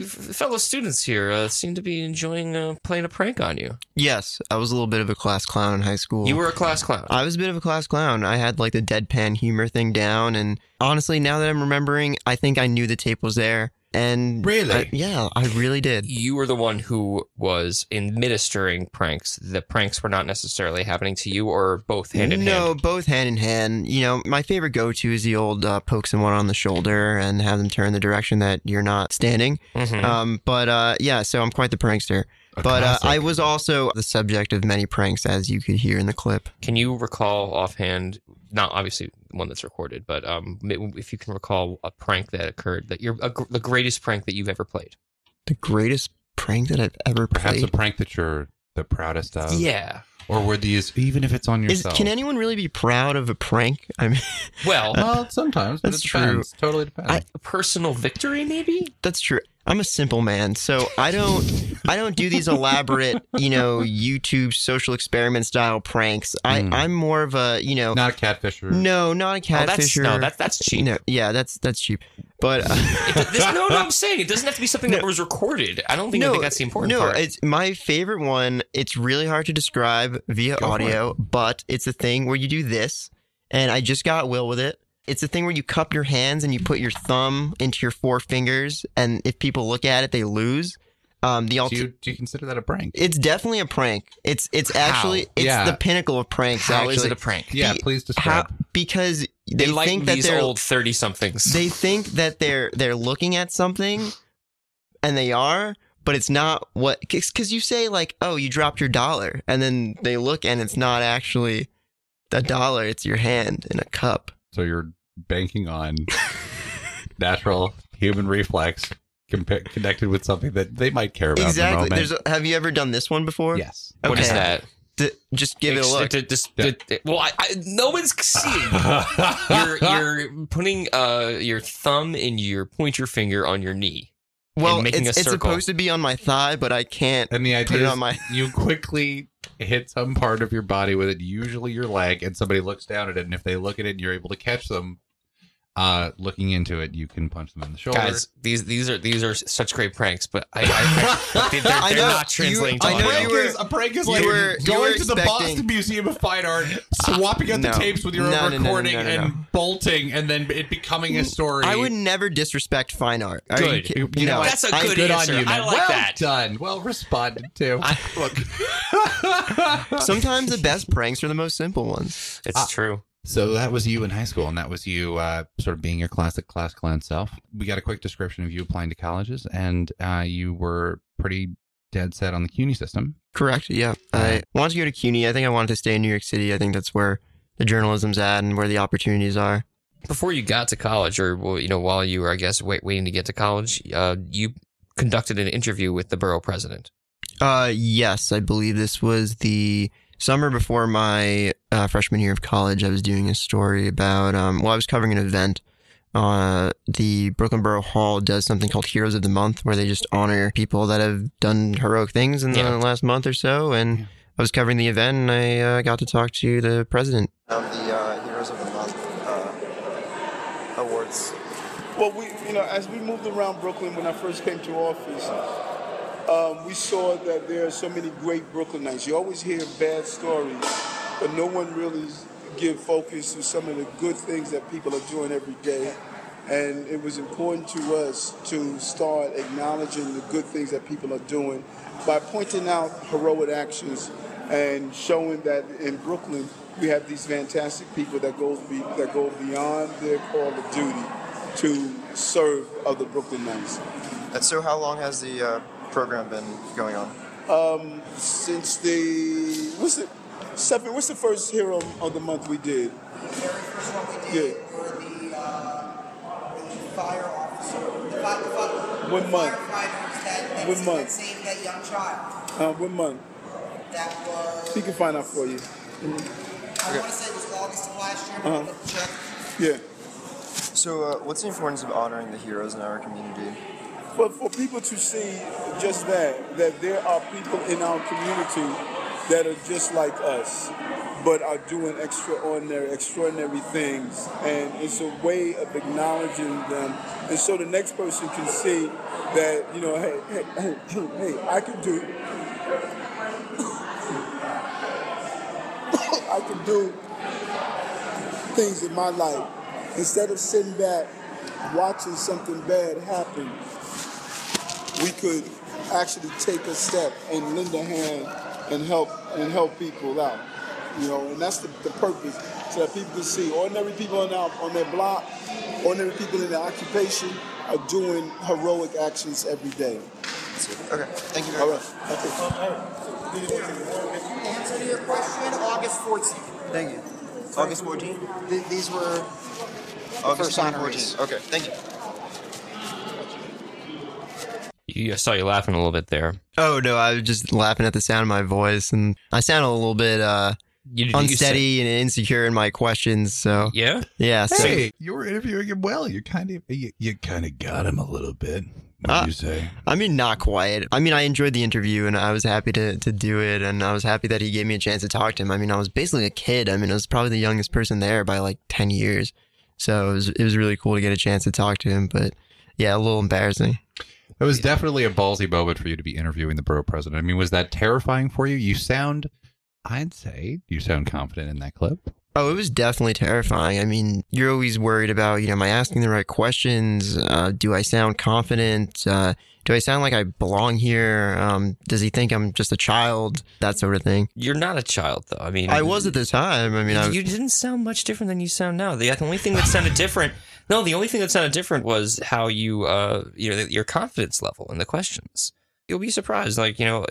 fellow students here uh, seem to be enjoying uh, playing a prank on you. Yes. I was a little bit of a class clown in high school. You were a class clown. I was a bit of a class clown. I had like the deadpan humor thing down. And honestly, now that I'm remembering, I think I knew the tape was there. And really? I, yeah, I really did. You were the one who was administering pranks. The pranks were not necessarily happening to you or both hand in no, hand? No, both hand in hand. You know, my favorite go-to is the old uh, poke someone on the shoulder and have them turn the direction that you're not standing. Mm-hmm. Um, but uh, yeah, so I'm quite the prankster. A but uh, I was also the subject of many pranks, as you could hear in the clip. Can you recall offhand, not obviously one that's recorded, but um, if you can recall a prank that occurred, that you're a, the greatest prank that you've ever played? The greatest prank that I've ever Perhaps played? Perhaps a prank that you're the proudest of? Yeah. Or were these, even if it's on yourself? Is, can anyone really be proud of a prank? I mean, well, well, sometimes, but that's it depends. True. Totally depends. I, a personal victory, maybe? That's true. I'm a simple man, so I don't, I don't do these elaborate, you know, YouTube social experiment style pranks. I, mm. I'm more of a, you know, not a catfisher. No, not a catfisher. Oh, that's, no, that's that's cheap. No, yeah, that's that's cheap. But uh, it, this, no, no, I'm saying it doesn't have to be something no, that was recorded. I don't think, no, I think that's the important no, part. No, it's my favorite one. It's really hard to describe via Go audio, but it's a thing where you do this, and I just got Will with it. It's a thing where you cup your hands and you put your thumb into your four fingers, and if people look at it, they lose. Um, the alt- do, you, do you consider that a prank? It's definitely a prank. It's it's how? actually it's yeah. the pinnacle of pranks. How is it a prank? Yeah, be, please describe. How, because they, they like think these that they're old thirty-somethings. They think that they're they're looking at something, and they are, but it's not what. Because you say like, oh, you dropped your dollar, and then they look, and it's not actually a dollar. It's your hand in a cup. So you're banking on natural human reflex. Connected with something that they might care about. Exactly. In the moment. A, have you ever done this one before? Yes. Okay. What is that? D- just give Ex- it a look. D- d- d- d- well, I, I, no one's seeing. you're, you're putting uh, your thumb and your pointer finger on your knee. Well, and making it's, a circle. It's supposed to be on my thigh, but I can't. And the idea put it on my- you quickly hit some part of your body with it, usually your leg, and somebody looks down at it. And if they look at it, and you're able to catch them. Uh, looking into it, you can punch them in the shoulder. Guys, these these are these are such great pranks, but I, I they're, they're I know, not translating. You, to I know you were, a prank is like were, going to the Boston Museum of Fine Art, swapping out no, the tapes with your no, own recording no, no, no, no, no, no. and bolting, and then it becoming a story. I would never disrespect fine art. Are good, you, you know, that's a good, good answer. On you, I like well that. Done, well responded to. I, look, sometimes the best pranks are the most simple ones. It's uh, true. So that was you in high school, and that was you uh, sort of being your classic class clown self. We got a quick description of you applying to colleges, and uh, you were pretty dead set on the C U N Y system. Correct, yeah. I wanted to go to C U N Y. I think I wanted to stay in New York City. I think that's where the journalism's at and where the opportunities are. Before you got to college, or you know, while you were, I guess, wait, waiting to get to college, uh, you conducted an interview with the borough president. Uh, yes, I believe this was the... summer before my uh, freshman year of college, I was doing a story about, um, well, I was covering an event. Uh, the Brooklyn Borough Hall does something called Heroes of the Month, where they just honor people that have done heroic things in the yeah. last month or so. And yeah. I was covering the event, and I uh, got to talk to the president of the uh, Heroes of the Month uh, awards. Well, we, you know, as we moved around Brooklyn when I first came to office, Um, we saw that there are so many great Brooklynites. You always hear bad stories, but no one really gives focus to some of the good things that people are doing every day. And it was important to us to start acknowledging the good things that people are doing by pointing out heroic actions and showing that in Brooklyn we have these fantastic people that goes be, that go beyond their call of duty to serve other Brooklynites. And so, how long has the uh program been going on? Um, since the what's the seven? What's the first Hero of the Month we did? The very first one we did. Yeah. Were the, uh, the fire officer. The, the, the, one the month. Firefighters that, that, one month. That saved that young child. Uh, one month. That was. We can find out for you. Mm-hmm. I okay. want to say it was August of last year. Uh-huh. But check. Yeah. So, uh, what's the importance of honoring the heroes in our community? But for people to see just that, that there are people in our community that are just like us, but are doing extraordinary, extraordinary things. And it's a way of acknowledging them. And so the next person can see that, you know, hey, hey, hey, hey, hey I can do, I can do things in my life. Instead of sitting back, watching something bad happen, we could actually take a step and lend a hand and help and help people out, you know, and that's the, the purpose, so that people can see ordinary people on our, on their block, ordinary people in their occupation are doing heroic actions every day. Okay, thank you very much. All right. To answer your question, August fourteenth. Thank you. August fourteenth? Th- these were August fourteenth. Okay, thank you. I saw you laughing a little bit there. Oh, no, I was just laughing at the sound of my voice, and I sound a little bit uh, you, unsteady say, and insecure in my questions, so... Yeah? Yeah. Hey, so, you were interviewing him well. You kind of you, you kind of got him a little bit, what uh, you say? I mean, not quite. I mean, I enjoyed the interview, and I was happy to, to do it, and I was happy that he gave me a chance to talk to him. I mean, I was basically a kid. I mean, I was probably the youngest person there by, like, ten years. So it was, it was really cool to get a chance to talk to him, but yeah, a little embarrassing. It was definitely a ballsy moment for you to be interviewing the borough president. I mean, was that terrifying for you? You sound, I'd say, you sound confident in that clip. Oh, it was definitely terrifying. I mean, you're always worried about, you know, am I asking the right questions? Uh, do I sound confident? Uh, do I sound like I belong here? Um, does he think I'm just a child? That sort of thing. You're not a child, though. I mean, I was at the time. I mean, you, I was, you didn't sound much different than you sound now. The, the only thing that sounded different. No, the only thing that sounded different was how you, uh, you know, your confidence level in the questions. You'll be surprised, like, you know,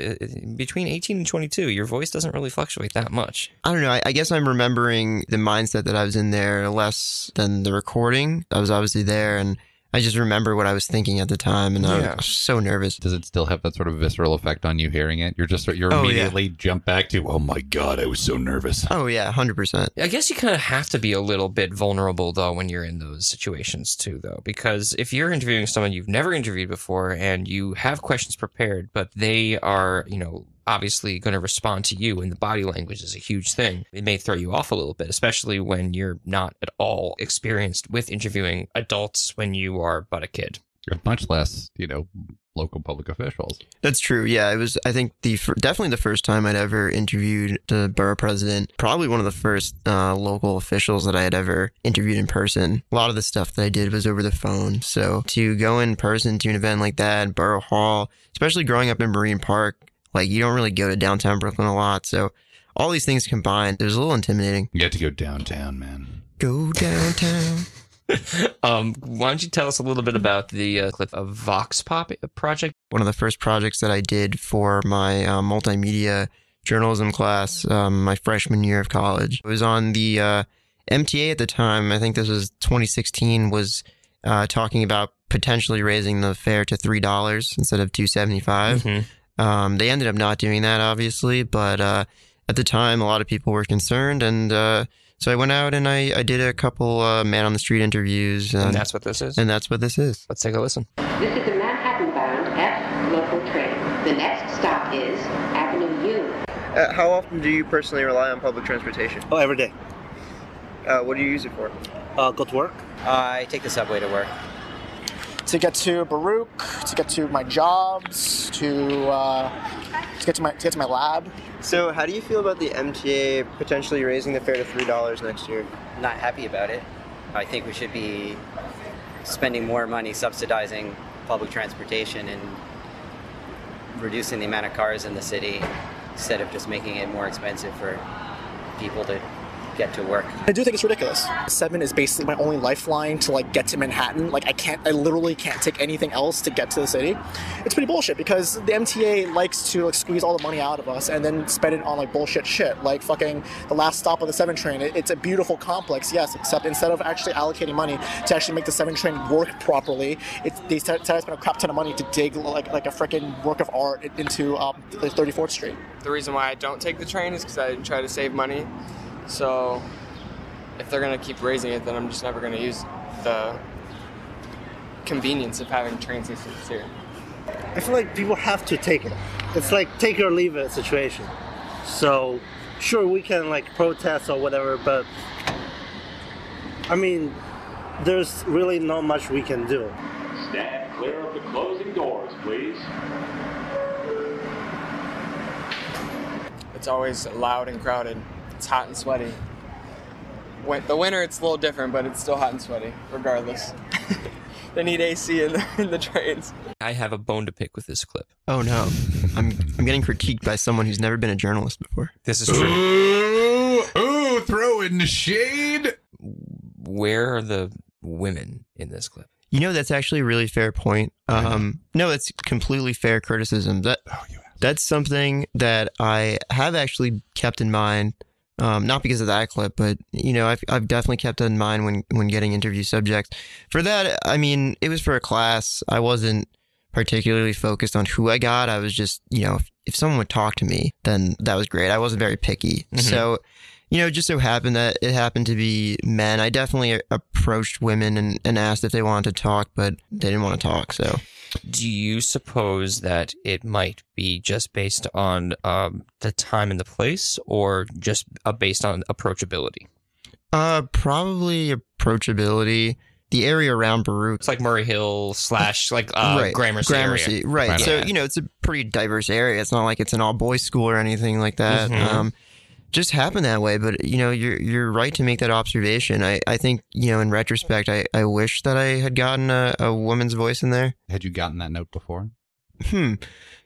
between eighteen and twenty-two, your voice doesn't really fluctuate that much. I don't know. I, I guess I'm remembering the mindset that I was in there less than the recording. I was obviously there, and I just remember what I was thinking at the time, and yeah. I was so nervous. Does it still have that sort of visceral effect on you hearing it? You're just, you're oh, immediately yeah. jump back to, oh my God, I was so nervous. Oh yeah, one hundred percent. I guess you kind of have to be a little bit vulnerable, though, when you're in those situations too, though, because if you're interviewing someone you've never interviewed before and you have questions prepared, but they are, you know, obviously going to respond to you, and the body language is a huge thing. It may throw you off a little bit, especially when you're not at all experienced with interviewing adults when you are but a kid. Much less, you know, local public officials. That's true. Yeah, it was, I think, the definitely the first time I'd ever interviewed the borough president, probably one of the first uh, local officials that I had ever interviewed in person. A lot of the stuff that I did was over the phone. So to go in person to an event like that, Borough Hall, especially growing up in Marine Park, like, you don't really go to downtown Brooklyn a lot. So all these things combined, it was a little intimidating. You had to go downtown, man. Go downtown. um, why don't you tell us a little bit about the uh, clip of Vox Pop project? One of the first projects that I did for my uh, multimedia journalism class, um, my freshman year of college. It was on the uh, M T A at the time. I think this was twenty sixteen, was uh, talking about potentially raising the fare to three dollars instead of two dollars and seventy-five cents. Mm-hmm. Um, they ended up not doing that, obviously, but uh, at the time, a lot of people were concerned, and uh, so I went out and I, I did a couple uh, man-on-the-street interviews. And, and that's what this is? And that's what this is. Let's take a listen. This is a Manhattan-bound F local train. The next stop is Avenue U. Uh, how often do you personally rely on public transportation? Oh, every day. Uh, what do you use it for? Uh, go to work. Uh, I take the subway to work. To get to Baruch, to get to my jobs, to uh, to get to my to get to my lab. So, how do you feel about the M T A potentially raising the fare to three dollars next year? Not happy about it. I think we should be spending more money subsidizing public transportation and reducing the amount of cars in the city instead of just making it more expensive for people to get to work. I do think it's ridiculous. Seven is basically my only lifeline to like get to Manhattan. Like I can't, I literally can't take anything else to get to the city. It's pretty bullshit because the M T A likes to like squeeze all the money out of us and then spend it on like bullshit shit. Like fucking the last stop of the seven train. It, it's a beautiful complex, yes, except instead of actually allocating money to actually make the seven train work properly, it, they decided to spend a crap ton of money to dig like like a freaking work of art into um, thirty-fourth Street. The reason why I don't take the train is because I try to save money. So, if they're going to keep raising it, then I'm just never going to use the convenience of having train systems here. I feel like people have to take it. It's like take it or leave it situation. So, sure, we can like protest or whatever, but I mean, there's really not much we can do. Stand clear of the closing doors, please. It's always loud and crowded. It's hot and sweaty. When, the winter, it's a little different, but it's still hot and sweaty, regardless. They need A C in the, in the trains. I have a bone to pick with this clip. Oh, no. I'm I'm getting critiqued by someone who's never been a journalist before. This is true. Ooh, ooh, throw in the shade. Where are the women in this clip? You know, that's actually a really fair point. Um, no, it's completely fair criticism. That oh, you asked. That's something that I have actually kept in mind. Um, not because of that clip, but, you know, I've, I've definitely kept that in mind when, when getting interview subjects. For that, I mean, it was for a class. I wasn't particularly focused on who I got. I was just, you know, if, if someone would talk to me, then that was great. I wasn't very picky. Mm-hmm. So, you know, it just so happened that it happened to be men. I definitely approached women and, and asked if they wanted to talk, but they didn't want to talk, so... Do you suppose that it might be just based on um, the time and the place or just uh, based on approachability? Uh, probably approachability. The area around Baruch. It's like Murray Hill slash like uh, right. Gramercy, Gramercy area. Right. Right. So, yeah. you know, it's a pretty diverse area. It's not like it's an all-boys school or anything like that. Mm-hmm. Um, just happened that way. But, you know, you're you're right to make that observation. I, I think, you know, in retrospect, I, I wish that I had gotten a, a woman's voice in there. Had you gotten that note before? Hmm.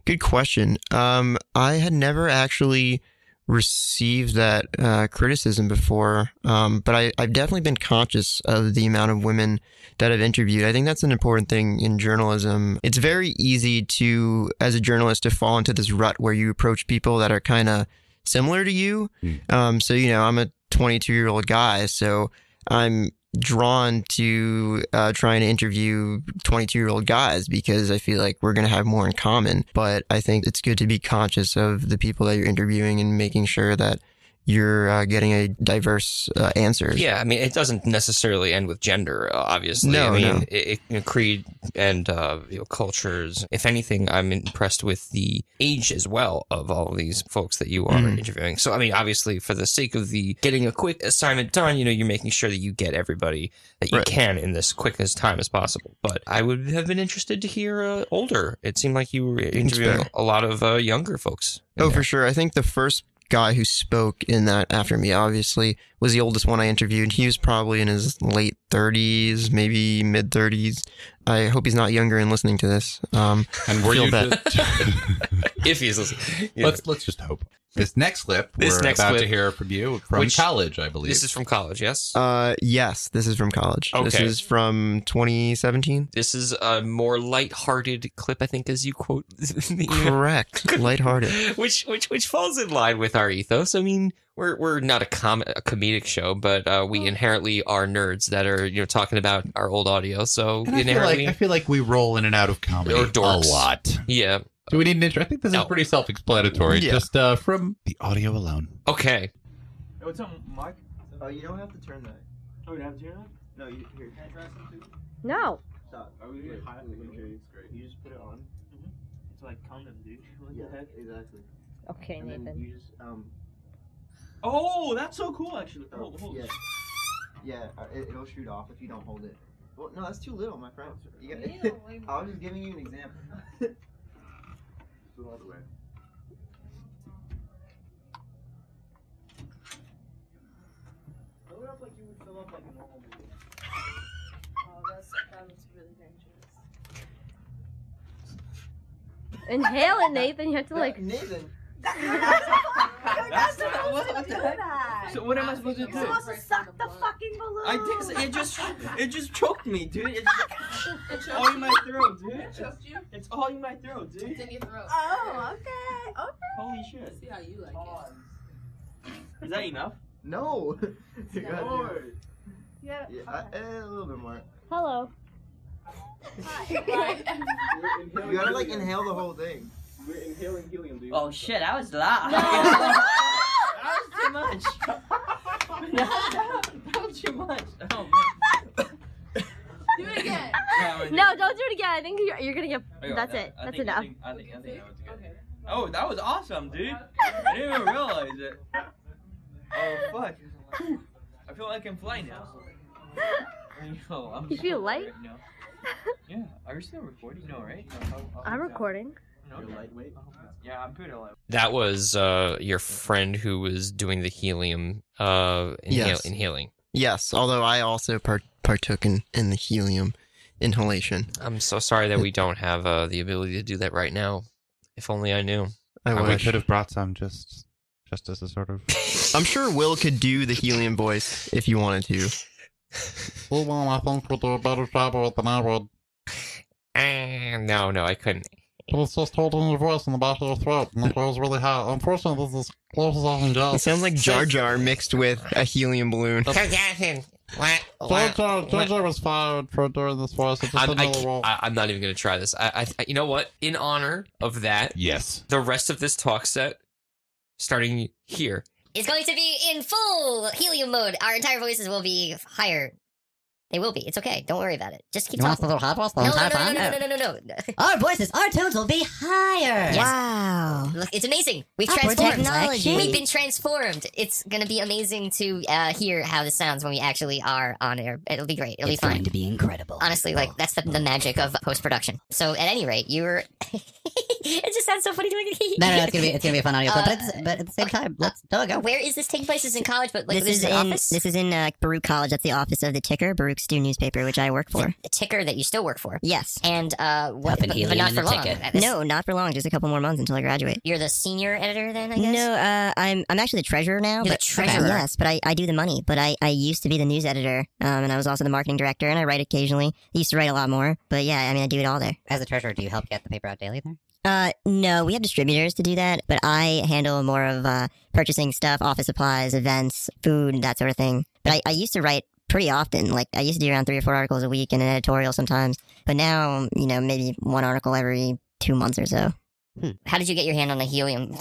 Good question. Um, I had never actually received that uh, criticism before, um, but I, I've definitely been conscious of the amount of women that I've interviewed. I think that's an important thing in journalism. It's very easy to, as a journalist, to fall into this rut where you approach people that are kind of similar to you. Mm. Um, so, you know, I'm a twenty-two-year-old guy, so I'm drawn to uh, trying to interview twenty-two-year-old guys because I feel like we're going to have more in common. But I think it's good to be conscious of the people that you're interviewing and making sure that you're uh, getting a diverse uh, answer. Yeah, I mean, it doesn't necessarily end with gender, obviously. No, I mean, no. It, it, you know, creed and uh, you know, cultures. If anything, I'm impressed with the age as well of all of these folks that you are mm. interviewing. So, I mean, obviously, for the sake of the getting a quick assignment done, you know, you're making sure that you get everybody that you right. can in this quickest time as possible. But I would have been interested to hear uh, older. It seemed like you were interviewing a lot of uh, younger folks. Oh, there. For sure. I think the first guy who spoke in that after me, obviously, was the oldest one I interviewed. He was probably in his late thirties, maybe mid thirties. I hope he's not younger and listening to this. Um, and were you just... if he's listening, yeah. let's let's just hope. This next clip, this we're next about clip, to hear from you from which, college, I believe. This is from college, yes? Uh, yes, this is from college. Okay. This is from twenty seventeen. This is a more lighthearted clip, I think, as you quote. Correct, lighthearted. which which which falls in line with our ethos. I mean, we're we're not a com a comedic show, but uh, we inherently are nerds that are you know talking about our old audio. So and inherently, I feel, like, I feel like we roll in and out of comedy or dorks. A lot. Yeah. Do we need an intro? I think this no. is pretty self-explanatory, yeah. just uh, from the audio alone. Okay. Hey, what's up, Mike? Uh, you don't have to turn that. Oh, you don't have to turn that? No, you, here. Can I try something? No. Stop. Are we going to hide on the computer? It's great. You just put it on. Mm-hmm. It's like condom, dude. What yeah. the heck? Exactly. Okay, and Nathan. Then you just, um... Oh, that's so cool, actually. Oh, hold, hold. Yeah, yeah uh, it, it'll shoot off if you don't hold it. Well, no, that's too little, my friend. You got... Ew, I was just giving you an example. All the way. Fill it up like you would fill up like a normal movie. Oh, that's, that was really dangerous. Inhale it, Nathan. You have to like. Nathan. That's not supposed to do that. So what am I supposed to do? You're supposed to suck the fucking balloon. I did. It just, it just choked me, dude. It just, it's all in my throat, dude. It choked you? It's all in my throat, dude. It's in your throat. Oh, okay. Okay. Holy shit. Let's see how you like oh. it. Is that enough? No. Lord. Yeah. yeah okay. I, uh, a little bit more. Hello. Hi. Hi. You gotta like inhale the whole thing. We're inhaling helium, dude. Oh shit, I was loud. No. That was too much. No, that, that was too much. Oh man. Do it again. No, no, don't do it again. I think you're, you're gonna get. Okay, that's that, it. I that's think, enough. I think, I think, I think that was good. Okay. Oh, that was awesome, dude. I didn't even realize it. Oh fuck. I feel like I can fly now. Yo, I'm you feel light? Right now. Yeah. Are you still recording? No, right? No, I'll, I'll I'm recording. Out. Lightweight. Yeah, I'm pretty lightweight. That was uh, your friend who was doing the helium uh, inhale, yes. inhaling. Yes, although I also part partook in, in the helium inhalation. I'm so sorry that we don't have uh, the ability to do that right now. If only I knew. I wish. We could have brought some just, just as a sort of... I'm sure Will could do the helium voice if you wanted to. Well, I think we'll do a better job with than I would. No, no, I couldn't. It was just holding your voice in the back of your throat, and the throat was really hot. Unfortunately, this is close as I can judge. It sounds like Jar Jar mixed with a helium balloon. Jar Jar, Jar Jar was fired for during this voice. I'm, I, I'm not even going to try this. I, I, you know what? In honor of that, yes. The rest of this talk set, starting here, is going to be in full helium mode. Our entire voices will be higher. They will be. It's okay. Don't worry about it. Just keep you talking. Want a little hot the no, entire no, no, time? No, no, no, no, no, no. Our voices, our tones will be higher. Yes. Wow. Look, it's amazing. We've Upward transformed. Technology. We've been transformed. It's going to be amazing to uh, hear how this sounds when we actually are on air. It'll be great. It'll it's be fun. It's going to be incredible. Honestly, like, that's the, the magic of post-production. So, at any rate, you were... It just sounds so funny doing it. No, no, no, it's going to be a fun audio clip, uh, but, but at the same okay. time, let's uh, go. Where is this taking place? This is in college, but like, this, this is, is in office? This is in uh, Baruch College. That's the office of the Ticker, Baruch's new newspaper, which I work for. The, the Ticker that you still work for? Yes. And, uh, what, but, but not for long. No, not for long. Just a couple more months until I graduate. You're the senior editor then, I guess? No, uh, I'm I'm actually the treasurer now. You're but, the treasurer? Yes, but I, I do the money, but I, I used to be the news editor, um, and I was also the marketing director, and I write occasionally. I used to write a lot more, but yeah, I mean, I do it all there. As a treasurer, do you help get the paper out daily there? Uh, no, we have distributors to do that, but I handle more of, uh, purchasing stuff, office supplies, events, food, that sort of thing. But I, I used to write pretty often. Like, I used to do around three or four articles a week and an editorial sometimes, but now, you know, maybe one article every two months or so. Hmm. How did you get your hand on the helium?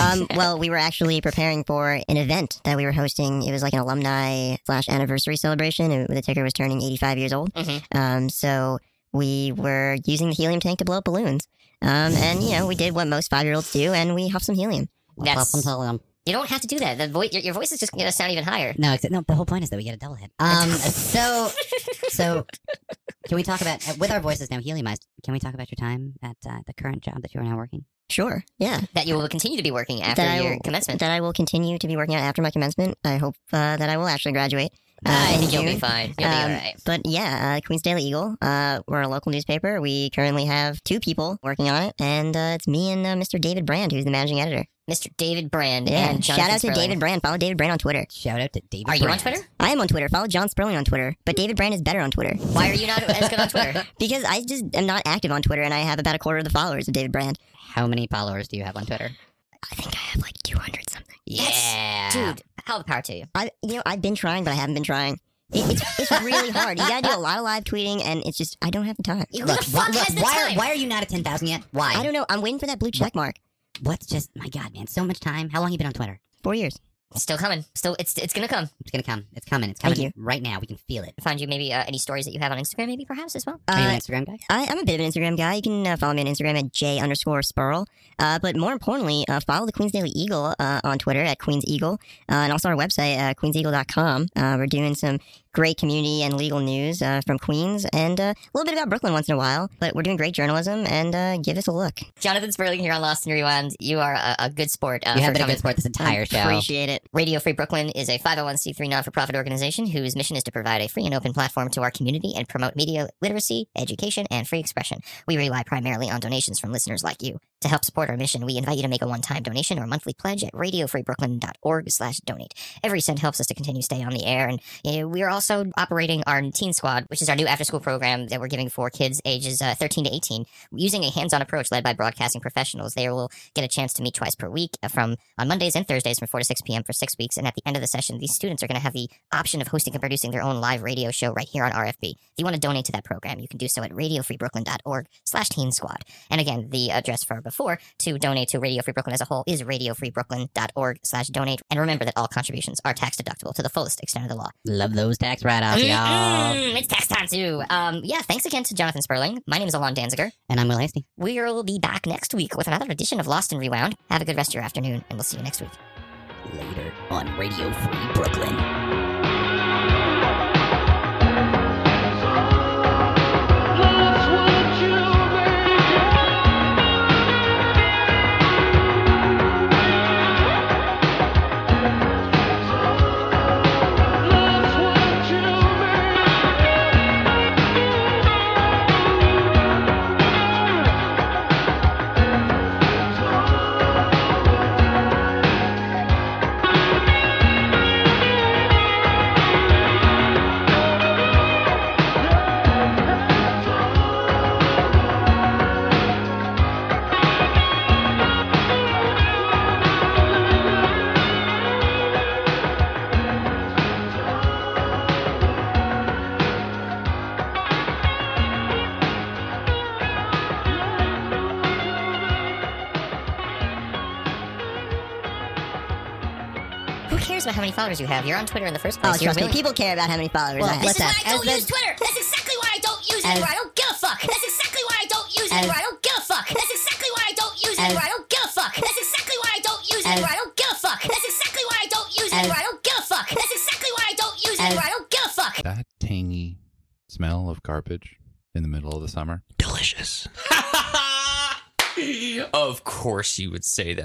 um, well, we were actually preparing for an event that we were hosting. It was like an alumni slash anniversary celebration. It, the Ticker was turning eighty-five years old. Mm-hmm. Um, so we were using the helium tank to blow up balloons. Um, and, you know, we did what most five-year-olds do, and we huffed some helium. That's... You don't have to do that. The vo- your, your voice is just going to sound even higher. No, no, the whole point is that we get a double hit. Um, so, so can we talk about, with our voices now heliumized, can we talk about your time at uh, the current job that you are now working? Sure, yeah. That you will continue to be working after that your will, commencement. That I will continue to be working out after my commencement. I hope uh, that I will actually graduate. Uh, I think you'll be fine. You'll um, be all right. But yeah, uh, Queens Daily Eagle, uh, we're a local newspaper. We currently have two people working on it, and uh, it's me and uh, Mister David Brand, who's the managing editor. Mister David Brand yeah. and Jonathan Shout out Sperling. To David Brand. Follow David Brand on Twitter. Shout out to David Brand. Are you Brand. on Twitter? I am on Twitter. Follow John Sperling on Twitter. But David Brand is better on Twitter. Why are you not as good on Twitter? Because I just am not active on Twitter, and I have about a quarter of the followers of David Brand. How many followers do you have on Twitter? I think I have like two hundred something. Yeah. That's, dude, how the power to you. I, you know, I've been trying, but I haven't been trying. It, it's, it's really hard. You gotta do a lot of live tweeting, and it's just, I don't have the time. Who look, the fuck look, has the why, time? Why are you not at ten thousand yet? Why? I don't know. I'm waiting for that blue check mark. What's just, my God, man, so much time. How long have you been on Twitter? Four years. Still coming. Still, it's it's gonna come. It's gonna come. It's coming. It's coming. Thank you. Right now, we can feel it. Find you maybe uh, any stories that you have on Instagram, maybe perhaps as well. Uh, Are you an Instagram guy? I, I'm a bit of an Instagram guy. You can uh, follow me on Instagram at J underscore Spurl. Uh, but more importantly, uh, follow the Queens Daily Eagle uh, on Twitter at Queens Eagle, uh, and also our website uh, queens eagle dot com. Uh, we're doing some great community and legal news uh, from Queens, and uh, a little bit about Brooklyn once in a while. But we're doing great journalism, and uh, give us a look. Jonathan Sperling here on Lost and Rewound. You are a, a good sport. Uh, you have been a good sport this entire I show. Appreciate it. Radio Free Brooklyn is a five oh one c three non-for-profit organization whose mission is to provide a free and open platform to our community and promote media literacy, education, and free expression. We rely primarily on donations from listeners like you. To help support our mission, we invite you to make a one-time donation or monthly pledge at radio free brooklyn dot org slash donate. Every cent helps us to continue to stay on the air, and you know, we are also operating our Teen Squad, which is our new after-school program that we're giving for kids ages uh, thirteen to eighteen, using a hands-on approach led by broadcasting professionals. They will get a chance to meet twice per week from on Mondays and Thursdays from four to six p.m. for six weeks, and at the end of the session, these students are going to have the option of hosting and producing their own live radio show right here on R F B. If you want to donate to that program, you can do so at radio free brooklyn dot org slash teen squad. And again, the address for before to donate to Radio Free Brooklyn as a whole is radio free brooklyn dot org slash donate. And remember that all contributions are tax deductible to the fullest extent of the law. Love those tax write-offs, mm-hmm. y'all. It's tax time, too. Um, yeah, thanks again to Jonathan Sperling. My name is Alon Danziger. And I'm Will Hastings. We'll be back next week with another edition of Lost and Rewound. Have a good rest of your afternoon, and we'll see you next week. Later on Radio Free Brooklyn. cares about how many followers you have. You're on Twitter in the first place. Oh, trust me, really... people care about how many followers well, I have. This is why I don't as use the... Twitter. That's exactly why I don't use it anymore. I don't give a fuck. That's exactly why I don't use it anymore. I don't give a fuck. That's exactly why I don't use it anymore. I don't give a fuck. That's exactly why I don't use it anymore. I don't give a fuck. That's exactly why I don't use it anymore. I don't give a fuck. That's exactly why I don't use it anymore. I don't give a fuck. That tangy smell of garbage in the middle of the summer. Delicious. Of course you would say that.